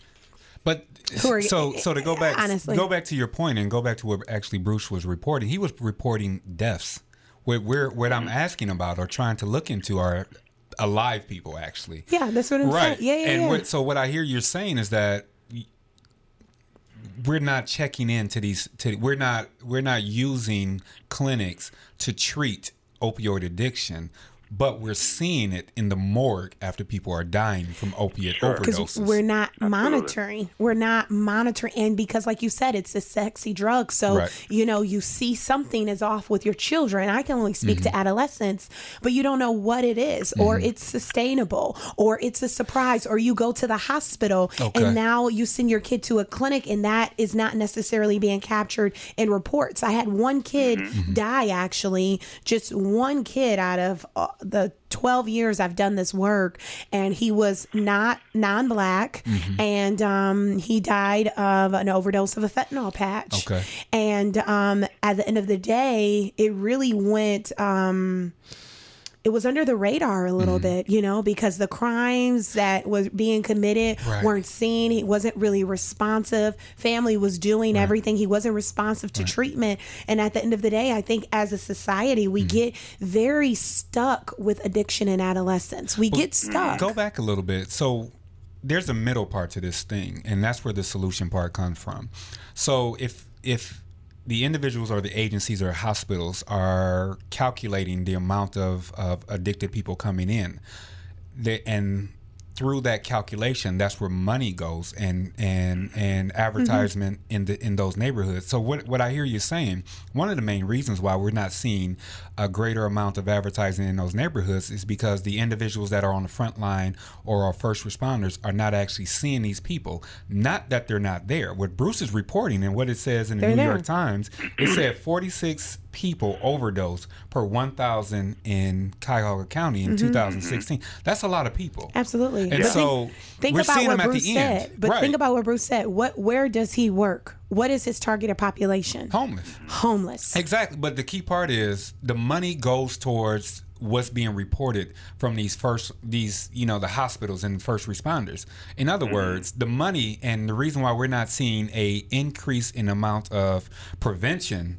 But are, so so to go back, honestly. go back to your point and go back to what actually Bruce was reporting. He was reporting deaths. What we're what I'm asking about or trying to look into are alive people, actually. Yeah, that's what I'm right. saying. Yeah, yeah, and yeah. What, so what I hear you're saying is that we're not checking into these. To, we're not we're not using clinics to treat opioid addiction. But we're seeing it in the morgue after people are dying from opiate sure. overdoses. Because we're not monitoring. We're not monitoring. And because, like you said, it's a sexy drug. So, right. you know, you see something is off with your children. I can only speak mm-hmm. to adolescents, but you don't know what it is, mm-hmm. or it's sustainable, or it's a surprise, or you go to the hospital, okay. and now you send your kid to a clinic, and that is not necessarily being captured in reports. I had one kid mm-hmm. die, actually, just one kid out of... Uh, the twelve years I've done this work, and he was not non-black, mm-hmm. and um, he died of an overdose of a fentanyl patch. Okay. And um, at the end of the day, it really went... Um, it was under the radar a little mm. bit, you know, because the crimes that was being committed right. weren't seen. He wasn't really responsive. Family was doing right. everything. He wasn't responsive to right. treatment. And at the end of the day, I think as a society, we mm. get very stuck with addiction in adolescence. We well, get stuck. Go back a little bit. So there's a middle part to this thing, and that's where the solution part comes from. So if if the individuals or the agencies or hospitals are calculating the amount of, of addicted people coming in. They, and through that calculation, that's where money goes and and, and advertisement mm-hmm. in the in those neighborhoods. So what, what I hear you saying, one of the main reasons why we're not seeing a greater amount of advertising in those neighborhoods is because the individuals that are on the front line or are first responders are not actually seeing these people. Not that they're not there. What Bruce is reporting and what it says in the they're New there. York Times, it said forty-six people overdose per one thousand in Cuyahoga County in mm-hmm. two thousand sixteen. That's a lot of people. Absolutely. And but so think, think we're about seeing what them Bruce at the said. End. But right. think about what Bruce said. What? Where does he work? What is his targeted population? Homeless. Homeless. Exactly. But the key part is the money goes towards what's being reported from these first, these, you know, the hospitals and first responders. In other mm-hmm. words, the money and the reason why we're not seeing a increase in amount of prevention,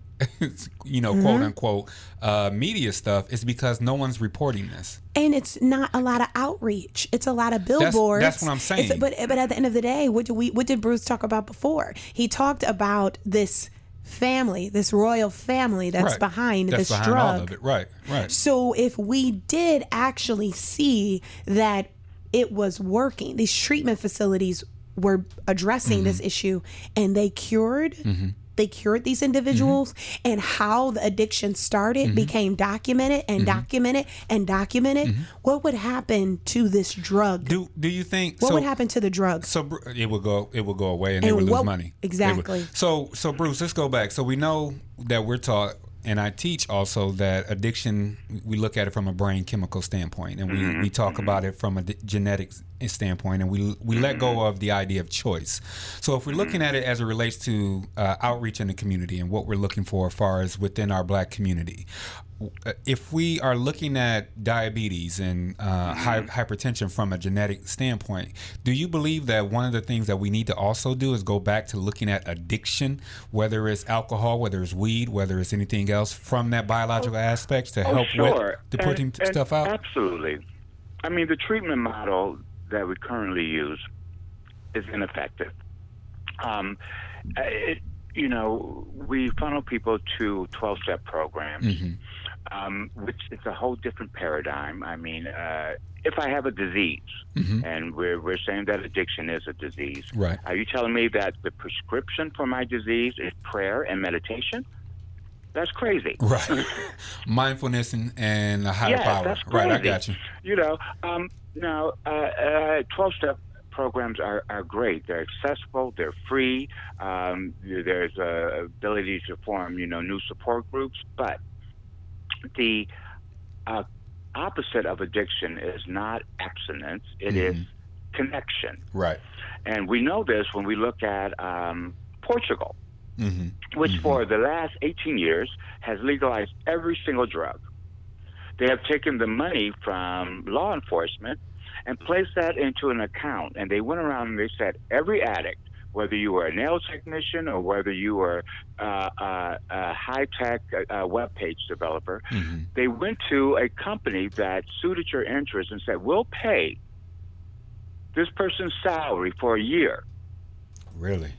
you know, mm-hmm. quote unquote, uh, media stuff is because no one's reporting this. And it's not a lot of outreach. It's a lot of billboards. That's, that's what I'm saying. It's, but but at the end of the day, what do we? What did Bruce talk about before? He talked about this family, this royal family that's right. behind that's this behind drug. All of it. Right, right. So if we did actually see that it was working, these treatment facilities were addressing mm-hmm. this issue, and they cured. Mm-hmm. They cured these individuals mm-hmm. and how the addiction started mm-hmm. became documented and mm-hmm. documented and documented. Mm-hmm. What would happen to this drug? Do do you think what so, would happen to the drug? So it will go it will go away and, and they would what, lose money. Exactly. Would, so so Bruce, let's go back. So we know that we're taught, and I teach also, that addiction, we look at it from a brain chemical standpoint, and we, mm-hmm. we talk about it from a d- genetic standpoint, and we we mm-hmm. let go of the idea of choice. So if we're looking at it as it relates to uh, outreach in the community and what we're looking for as far as within our black community, if we are looking at diabetes and uh, hi- hypertension from a genetic standpoint, do you believe that one of the things that we need to also do is go back to looking at addiction, whether it's alcohol, whether it's weed, whether it's anything else, from that biological oh, aspects to help oh, sure. with to putting and, and stuff out? Absolutely. I mean, the treatment model that we currently use is ineffective. Um, it, you know, we funnel people to twelve-step programs. Mm-hmm. Um, which is a whole different paradigm. I mean, uh, if I have a disease, mm-hmm. and we're we're saying that addiction is a disease, right? Are you telling me that the prescription for my disease is prayer and meditation? That's crazy. Right. Mindfulness and, and a higher yeah, power. That's crazy. Right, I got you. You know, um, now, uh, uh, twelve-step programs are, are great. They're accessible. They're free. Um, there's uh, ability to form, you know, new support groups, but the uh, opposite of addiction is not abstinence, it mm-hmm. is connection. Right. And we know this when we look at um, Portugal, mm-hmm. which mm-hmm. for the last eighteen years has legalized every single drug. They have taken the money from law enforcement and placed that into an account. And they went around and they said, every addict, whether you were a nail technician or whether you were uh, uh, a high-tech uh, web page developer, mm-hmm. they went to a company that suited your interests and said, we'll pay this person's salary for a year. Really?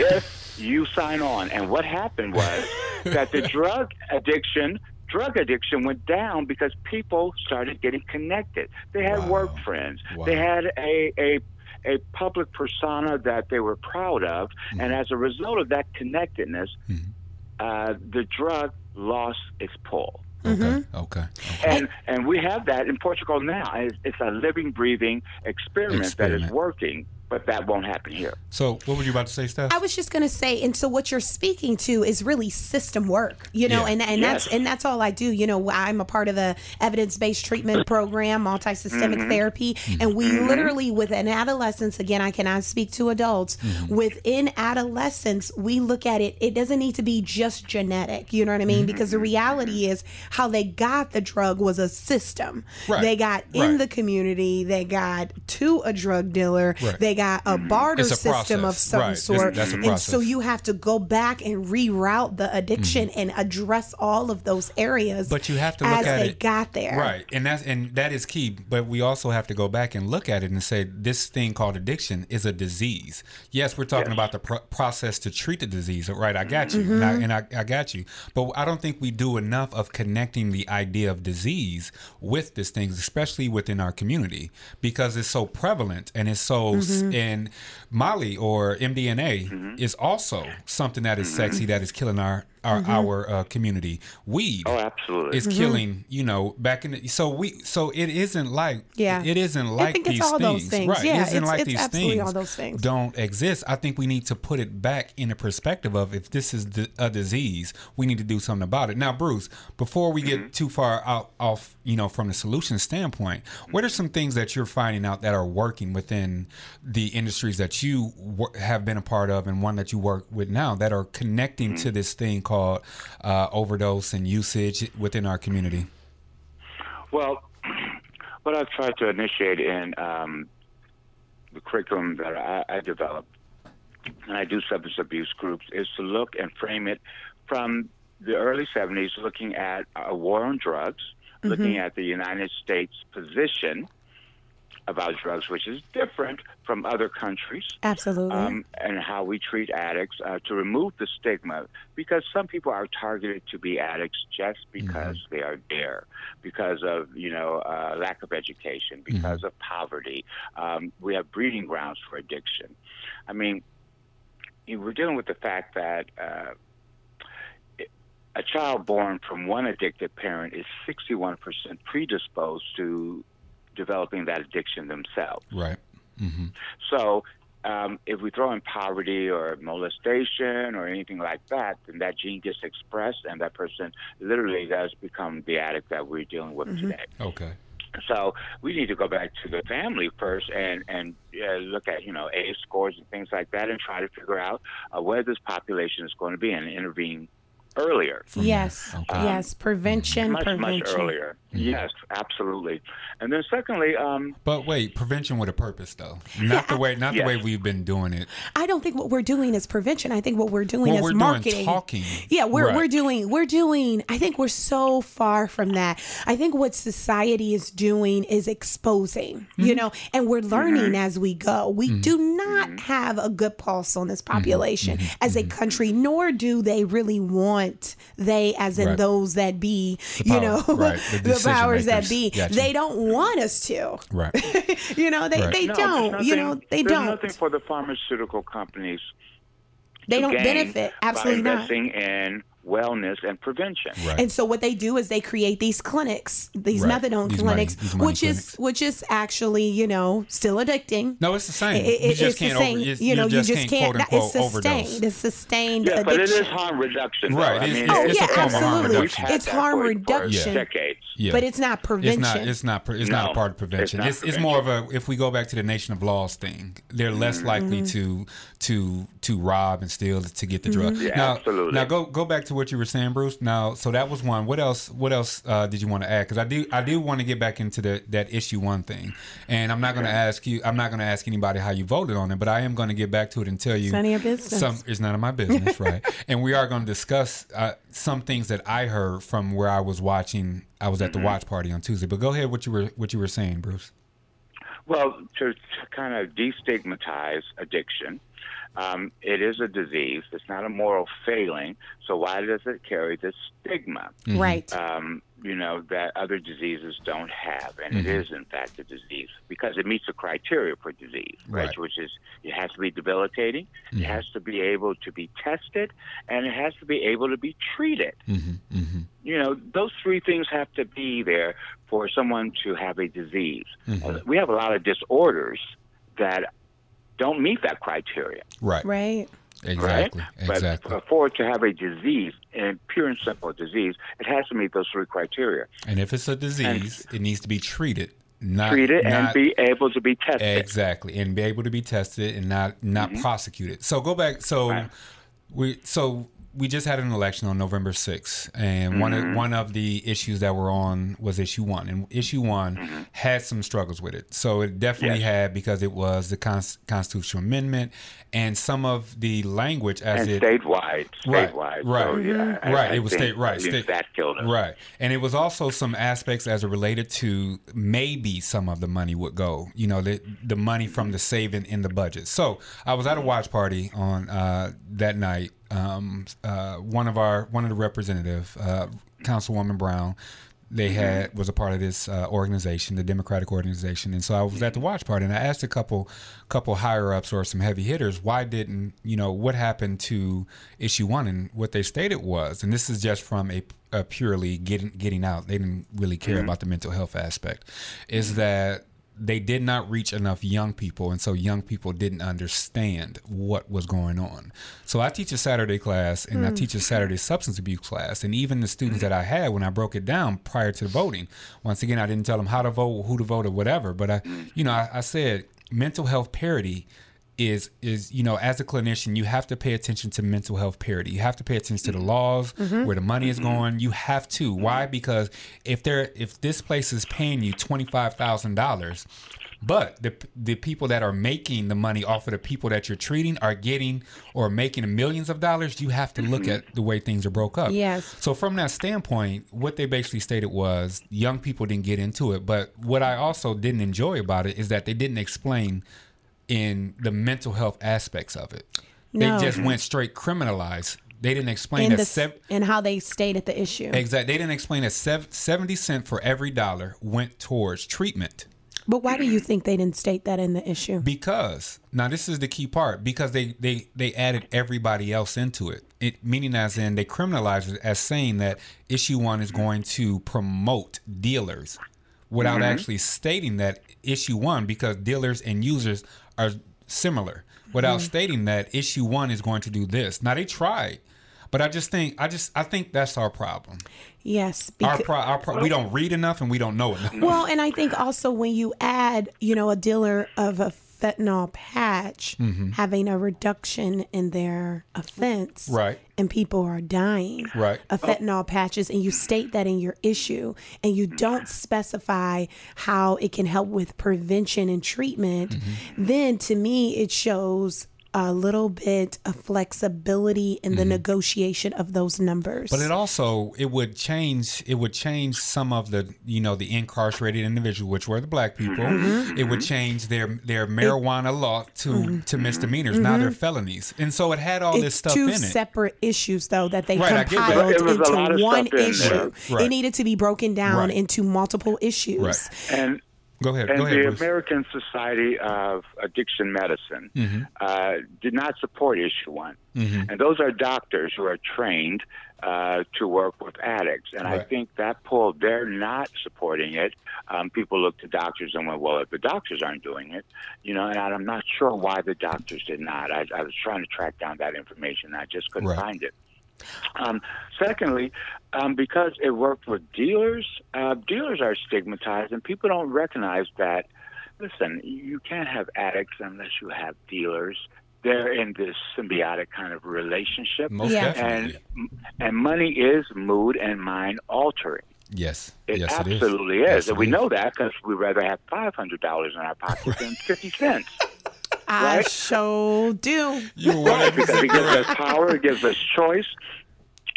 If you sign on. And what happened was that the drug addiction... Drug addiction went down because people started getting connected. They had wow. work friends. Wow. They had a, a a public persona that they were proud of, mm-hmm. and as a result of that connectedness, mm-hmm. uh, the drug lost its pull. Okay. Mm-hmm. okay. okay. And and we have that in Portugal now. It's, it's a living, breathing experiment, experiment that is working. But that won't happen here. So what were you about to say, Steph? I was just going to say, and so what you're speaking to is really system work, you know, yeah. and, and yes. that's and that's all I do. You know, I'm a part of the evidence-based treatment program, multisystemic mm-hmm. therapy, mm-hmm. and we mm-hmm. literally, within adolescence, again, I cannot speak to adults, mm-hmm. within adolescence, we look at it, it doesn't need to be just genetic, you know what I mean? Mm-hmm. Because the reality is how they got the drug was a system. Right. They got in right. the community, they got to a drug dealer, right. they got a barter a system process. Of some right. sort. That's, that's and so you have to go back and reroute the addiction mm-hmm. and address all of those areas. But you have to look as at they it, got there. Right. And that's and that is key. But we also have to go back and look at it and say this thing called addiction is a disease. Yes, we're talking yes. about the pro- process to treat the disease. Right. I got you. Mm-hmm. And, I, and I, I got you. But I don't think we do enough of connecting the idea of disease with this thing, especially within our community, because it's so prevalent and it's so mm-hmm. and Molly or M D M A mm-hmm. is also something that is mm-hmm. sexy, that is killing our our, mm-hmm. our uh, community. Weed oh, absolutely. Is mm-hmm. killing, you know, back in the, so we so it isn't like yeah. it isn't like I think these it's all things, those things. Right. Yeah, it isn't it's, like it's these things, all those things don't exist. I think we need to put it back in the perspective of if this is the, a disease, we need to do something about it. Now, Bruce, before we mm-hmm. get too far out off, you know, from the solution standpoint, what are some things that you're finding out that are working within the industries that you w- have been a part of and one that you work with now that are connecting mm-hmm. to this thing called Called, uh, overdose and usage within our community? Well, what I've tried to initiate in um, the curriculum that I, I developed, and I do substance abuse groups, is to look and frame it from the early seventies, looking at a war on drugs, mm-hmm. looking at the United States position about drugs, which is different from other countries. Absolutely. Um, and how we treat addicts uh, to remove the stigma, because some people are targeted to be addicts just because mm-hmm. they are there, because of, you know, uh, lack of education, because mm-hmm. of poverty. Um, we have breeding grounds for addiction. I mean, we're dealing with the fact that uh, a child born from one addicted parent is sixty-one percent predisposed to developing that addiction themselves. Right. Mm-hmm. So um, if we throw in poverty or molestation or anything like that, then that gene gets expressed and that person literally does become the addict that we're dealing with mm-hmm. today. Okay. So we need to go back to the family first and, and uh, look at, you know, A I S scores and things like that and try to figure out uh, where this population is going to be and intervene earlier. Yes. Okay. Um, yes. Prevention. Much, prevention. much earlier. Mm-hmm. Yes, absolutely. And then secondly, um, but wait, prevention with a purpose though. Not yeah, the way, not yes. the way we've been doing it. I don't think what we're doing is prevention. I think what we're doing well, is we're marketing. Doing talking. Yeah. We're, right. we're doing, we're doing, I think we're so far from that. I think what society is doing is exposing, mm-hmm. you know, and we're learning mm-hmm. as we go. We mm-hmm. do not mm-hmm. have a good pulse on this population mm-hmm. as mm-hmm. a country, nor do they really want they as in right. those that be the power, you know right. the, the powers makers. That be gotcha. They don't want us to right you know they, right. they no, don't nothing, you know they don't nothing for the pharmaceutical companies they don't benefit absolutely by investing not investing in wellness and prevention. Right. And so what they do is they create these clinics, these right. methadone these clinics, money, money which clinics. is which is actually, you know, still addicting. No, it's the same. It, it, you just can't over, you, you know, you just, just can't, can't quote, it's sustained. It's sustained yeah, addiction. But it is harm reduction. Right. I mean, oh, it's yeah, a form absolutely. of harm reduction. It's harm reduction. For decades. Yeah. But it's not prevention. It's not it's not it's no, not a part of prevention. It's, it's, prevention. It's more of a, if we go back to the nation of laws thing, they're less mm-hmm. likely to to to rob and steal to get the mm-hmm. drug. Yeah, now, absolutely. Now go go back to what you were saying, Bruce. Now, so that was one. What else? What else uh, did you want to add? Because I do, I do want to get back into the that issue one thing. And I'm not going to okay. ask you. I'm not going to ask anybody how you voted on it. But I am going to get back to it and tell you. It's none of your business. Some, it's none of my business, right? And we are going to discuss uh, some things that I heard from where I was watching. I was at mm-hmm. the watch party on Tuesday. But go ahead. What you were, what you were saying, Bruce? Well, to, to kind of destigmatize addiction. Um, it is a disease. It's not a moral failing. So why does it carry this stigma? Mm-hmm. Right. Um, you know, that other diseases don't have. And mm-hmm. it is, in fact, a disease because it meets the criteria for disease, right? right? Which is it has to be debilitating. Mm-hmm. It has to be able to be tested. And it has to be able to be treated. Mm-hmm. Mm-hmm. You know, those three things have to be there for someone to have a disease. Mm-hmm. We have a lot of disorders that don't meet that criteria. Right. Right. Exactly. Right? But exactly. for it to have a disease, and pure and simple disease, it has to meet those three criteria. And if it's a disease, and it needs to be treated. Not, treat it not, and be able to be tested. Exactly. And be able to be tested and not, not mm-hmm. prosecuted. So go back. So right. we so we just had an election on November sixth, and mm-hmm. one of, one of the issues that were on was issue one, and issue one mm-hmm. had some struggles with it. So it definitely yes. had, because it was the cons- constitutional amendment and some of the language as and it statewide, right, statewide, right, so, yeah, I, right. I it was state, right, state, that killed it, right. And it was also some aspects as it related to maybe some of the money would go, you know, the the money from the saving in the budget. So I was at a watch party on uh, that night. Um, uh, one of our, one of the representative, uh, Councilwoman Brown, they mm-hmm. had, was a part of this uh, organization, the Democratic organization. And so I was at the watch party, and I asked a couple, couple higher ups or some heavy hitters, why didn't, you know, what happened to issue one? And what they stated was, and this is just from a, a purely getting, getting out, they didn't really care mm-hmm. about the mental health aspect, is mm-hmm. that they did not reach enough young people, and so young people didn't understand what was going on. So I teach a Saturday class, and mm. I teach a Saturday substance abuse class, and even the students that I had, when I broke it down prior to the voting, once again, I didn't tell them how to vote, who to vote, or whatever, but I, you know, I, I said mental health parity is, is, you know, as a clinician, you have to pay attention to mental health parity. You have to pay attention to the laws, mm-hmm. where the money is going. You have to. Mm-hmm. Why? Because if they're, if this place is paying you twenty-five thousand dollars, but the the people that are making the money off of the people that you're treating are getting or making millions of dollars, you have to look mm-hmm. at the way things are broke up. Yes. So from that standpoint, what they basically stated was young people didn't get into it. But what I also didn't enjoy about it is that they didn't explain in the mental health aspects of it. No. They just went straight criminalized. They didn't explain that sev- and how they stayed at the issue. Exactly. They didn't explain that sev- seventy cents for every dollar went towards treatment. But why do you think they didn't state that in the issue? Because, now this is the key part, because they, they, they added everybody else into it. It, meaning as in they criminalized it as saying that issue one is going to promote dealers without mm-hmm. actually stating that issue one, because dealers and users are similar, without mm-hmm. stating that issue one is going to do this. Now they tried, but I just think I just I think that's our problem. Yes, because our pro, our pro, we don't read enough and we don't know enough. Well, and I think also when you add, you know, a dealer of a fentanyl patch mm-hmm. having a reduction in their offense, right? And people are dying right. of fentanyl oh. patches, and you state that in your issue, and you don't specify how it can help with prevention and treatment, mm-hmm. then to me it shows a little bit of flexibility in the mm-hmm. negotiation of those numbers. But it also, it would change, it would change some of the, you know, the incarcerated individual, which were the black people. Mm-hmm. It would change their, their marijuana it, law to, mm-hmm. to misdemeanors. Mm-hmm. Now they're felonies. And so it had all it's this stuff in it. It's two separate issues though, that they right, compiled that. into one in issue. Right. It needed to be broken down right. into multiple issues. Right. And Go ahead. And Go ahead, the Bruce. American Society of Addiction Medicine mm-hmm. uh, did not support Issue One. Mm-hmm. And those are doctors who are trained uh, to work with addicts. And right. I think that pulled, they're not supporting it. Um, people look to doctors and went, well, if the doctors aren't doing it, you know, and I'm not sure why the doctors did not. I, I was trying to track down that information. And I just couldn't right. find it. Um, secondly, um, because it worked with dealers, uh, dealers are stigmatized, and people don't recognize that, listen, you can't have addicts unless you have dealers. They're in this symbiotic kind of relationship. Most yeah. definitely. And, and money is mood and mind altering. Yes, it yes, absolutely it is. is. Yes, and we is. know that because we'd rather have five hundred dollars in our pocket right. than fifty cents. I right? so do. You're right. Because it gives us power, it gives us choice.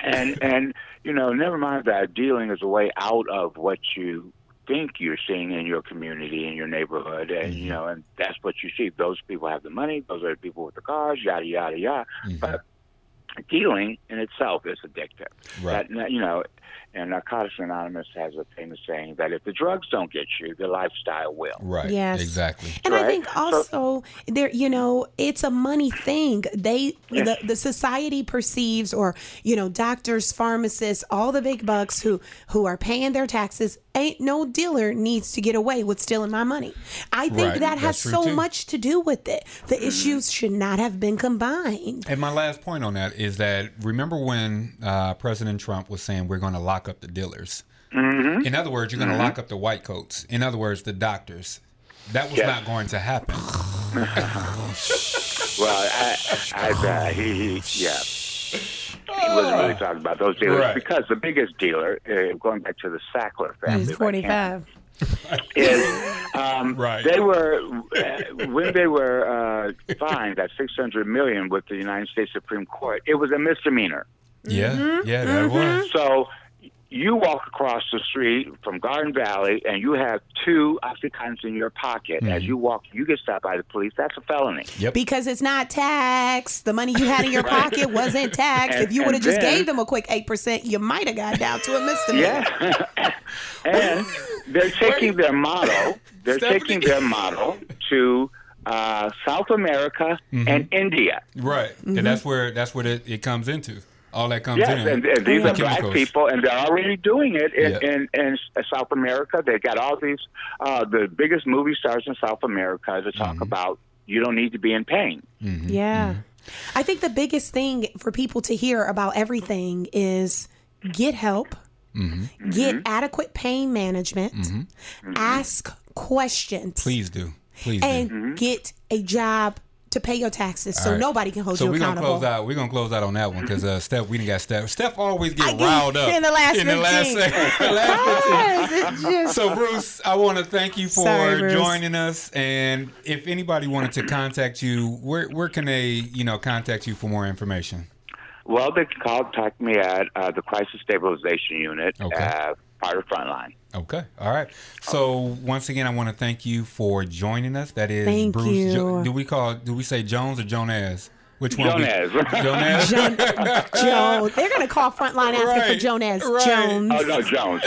And, and you know, never mind that dealing is a way out of what you think you're seeing in your community, in your neighborhood. And, mm-hmm. you know, and that's what you see. Those people have the money. Those are the people with the cars, yada, yada, yada. Mm-hmm. But dealing in itself is addictive. Right. That, you know, and Narcotics Anonymous has a famous saying that if the drugs don't get you, the lifestyle will. Right. Yes. Exactly. And right? I think also so, there, you know, it's a money thing. They, yes. the, the society perceives, or you know, doctors, pharmacists, all the big bucks who who are paying their taxes. Ain't no dealer needs to get away with stealing my money. I think right. that has so too. much to do with it. The mm-hmm. issues should not have been combined. And my last point on that is that remember when uh, President Trump was saying we're going to lock up the dealers. Mm-hmm. In other words, you're going to mm-hmm. lock up the white coats. In other words, the doctors. That was yes. not going to happen. Well, I, I, uh, he, he, yeah. He wasn't really talking about those dealers right. because the biggest dealer, uh, going back to the Sackler family, he's forty-five. Is um, right. they were uh, when they were uh, fined at six hundred million dollars with the United States Supreme Court. It was a misdemeanor. Yeah, mm-hmm. yeah, that mm-hmm. was. So you walk across the street from Garden Valley, and you have two Oxycontins in your pocket. Mm-hmm. As you walk, you get stopped by the police. That's a felony. Yep. Because it's not taxed. The money you had in your right. pocket wasn't taxed. And, if you would have just gave them a quick eight percent, you might have got down to a misdemeanor. Yeah. And they're taking their motto. They're Stephanie. taking their motto to uh, South America mm-hmm. and India. Right, mm-hmm. and that's where that's where it, it comes into. All that comes yes, in. Yes, and, and these the are chemicals. Black people, and they're already doing it in, yeah. in, in, in South America. They got all these, uh, the biggest movie stars in South America to talk mm-hmm. about you don't need to be in pain. Mm-hmm. Yeah. Mm-hmm. I think the biggest thing for people to hear about everything is get help, mm-hmm. get mm-hmm. adequate pain management, mm-hmm. ask questions. Please do. Please and do. And mm-hmm. get a job to pay your taxes, all so right. nobody can hold so you accountable. So we're gonna close out. We're gonna close out on that one because uh, Steph, we didn't got Steph. Steph always get I riled up in the last in the last second. So Bruce, I want to thank you for Sorry, joining us. And if anybody wanted to contact you, where where can they you know contact you for more information? Well, they can contact me at uh, the Crisis Stabilization Unit. Okay. Uh, part of Frontline. Okay. All right. So once again, I want to thank you for joining us. That is thank Bruce. Jo- do we call, do we say Jones or Jones? Which one? Jones. We- Jones. Jones. Jones. They're going to call Frontline asking right. for Jones. Right. Jones. Oh, no, Jones.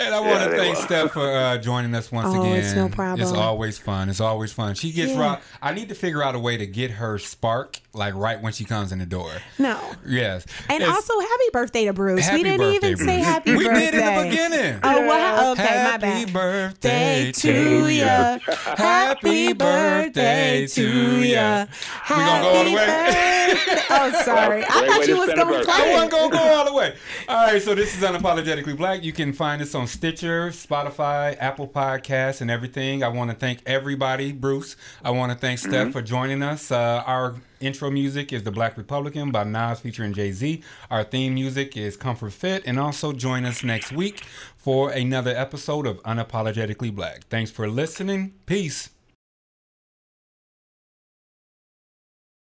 And I want yeah, to thank will. Steph for uh, joining us once oh, again. It's no problem. It's always fun. It's always fun. She gets yeah. right. I need to figure out a way to get her spark like right when she comes in the door. No. Yes. And it's, also, happy birthday to Bruce. Happy we didn't birthday, even Bruce. say happy we birthday. We did in the beginning. Oh, wow. Okay, happy my bad. Happy birthday to ya. Happy birthday to ya. We're going to go all the way. Oh, sorry. Well, I thought you was going to play. I wasn't going to go all the way. All right, so this is Unapologetically Black. You can find us on Stitcher, Spotify, Apple Podcasts, and everything. I want to thank everybody. Bruce, I want to thank Steph mm-hmm. for joining us. Uh, our intro music is The Black Republican by Nas featuring Jay-Z. Our theme music is Comfort Fit. And also join us next week for another episode of Unapologetically Black. Thanks for listening. Peace.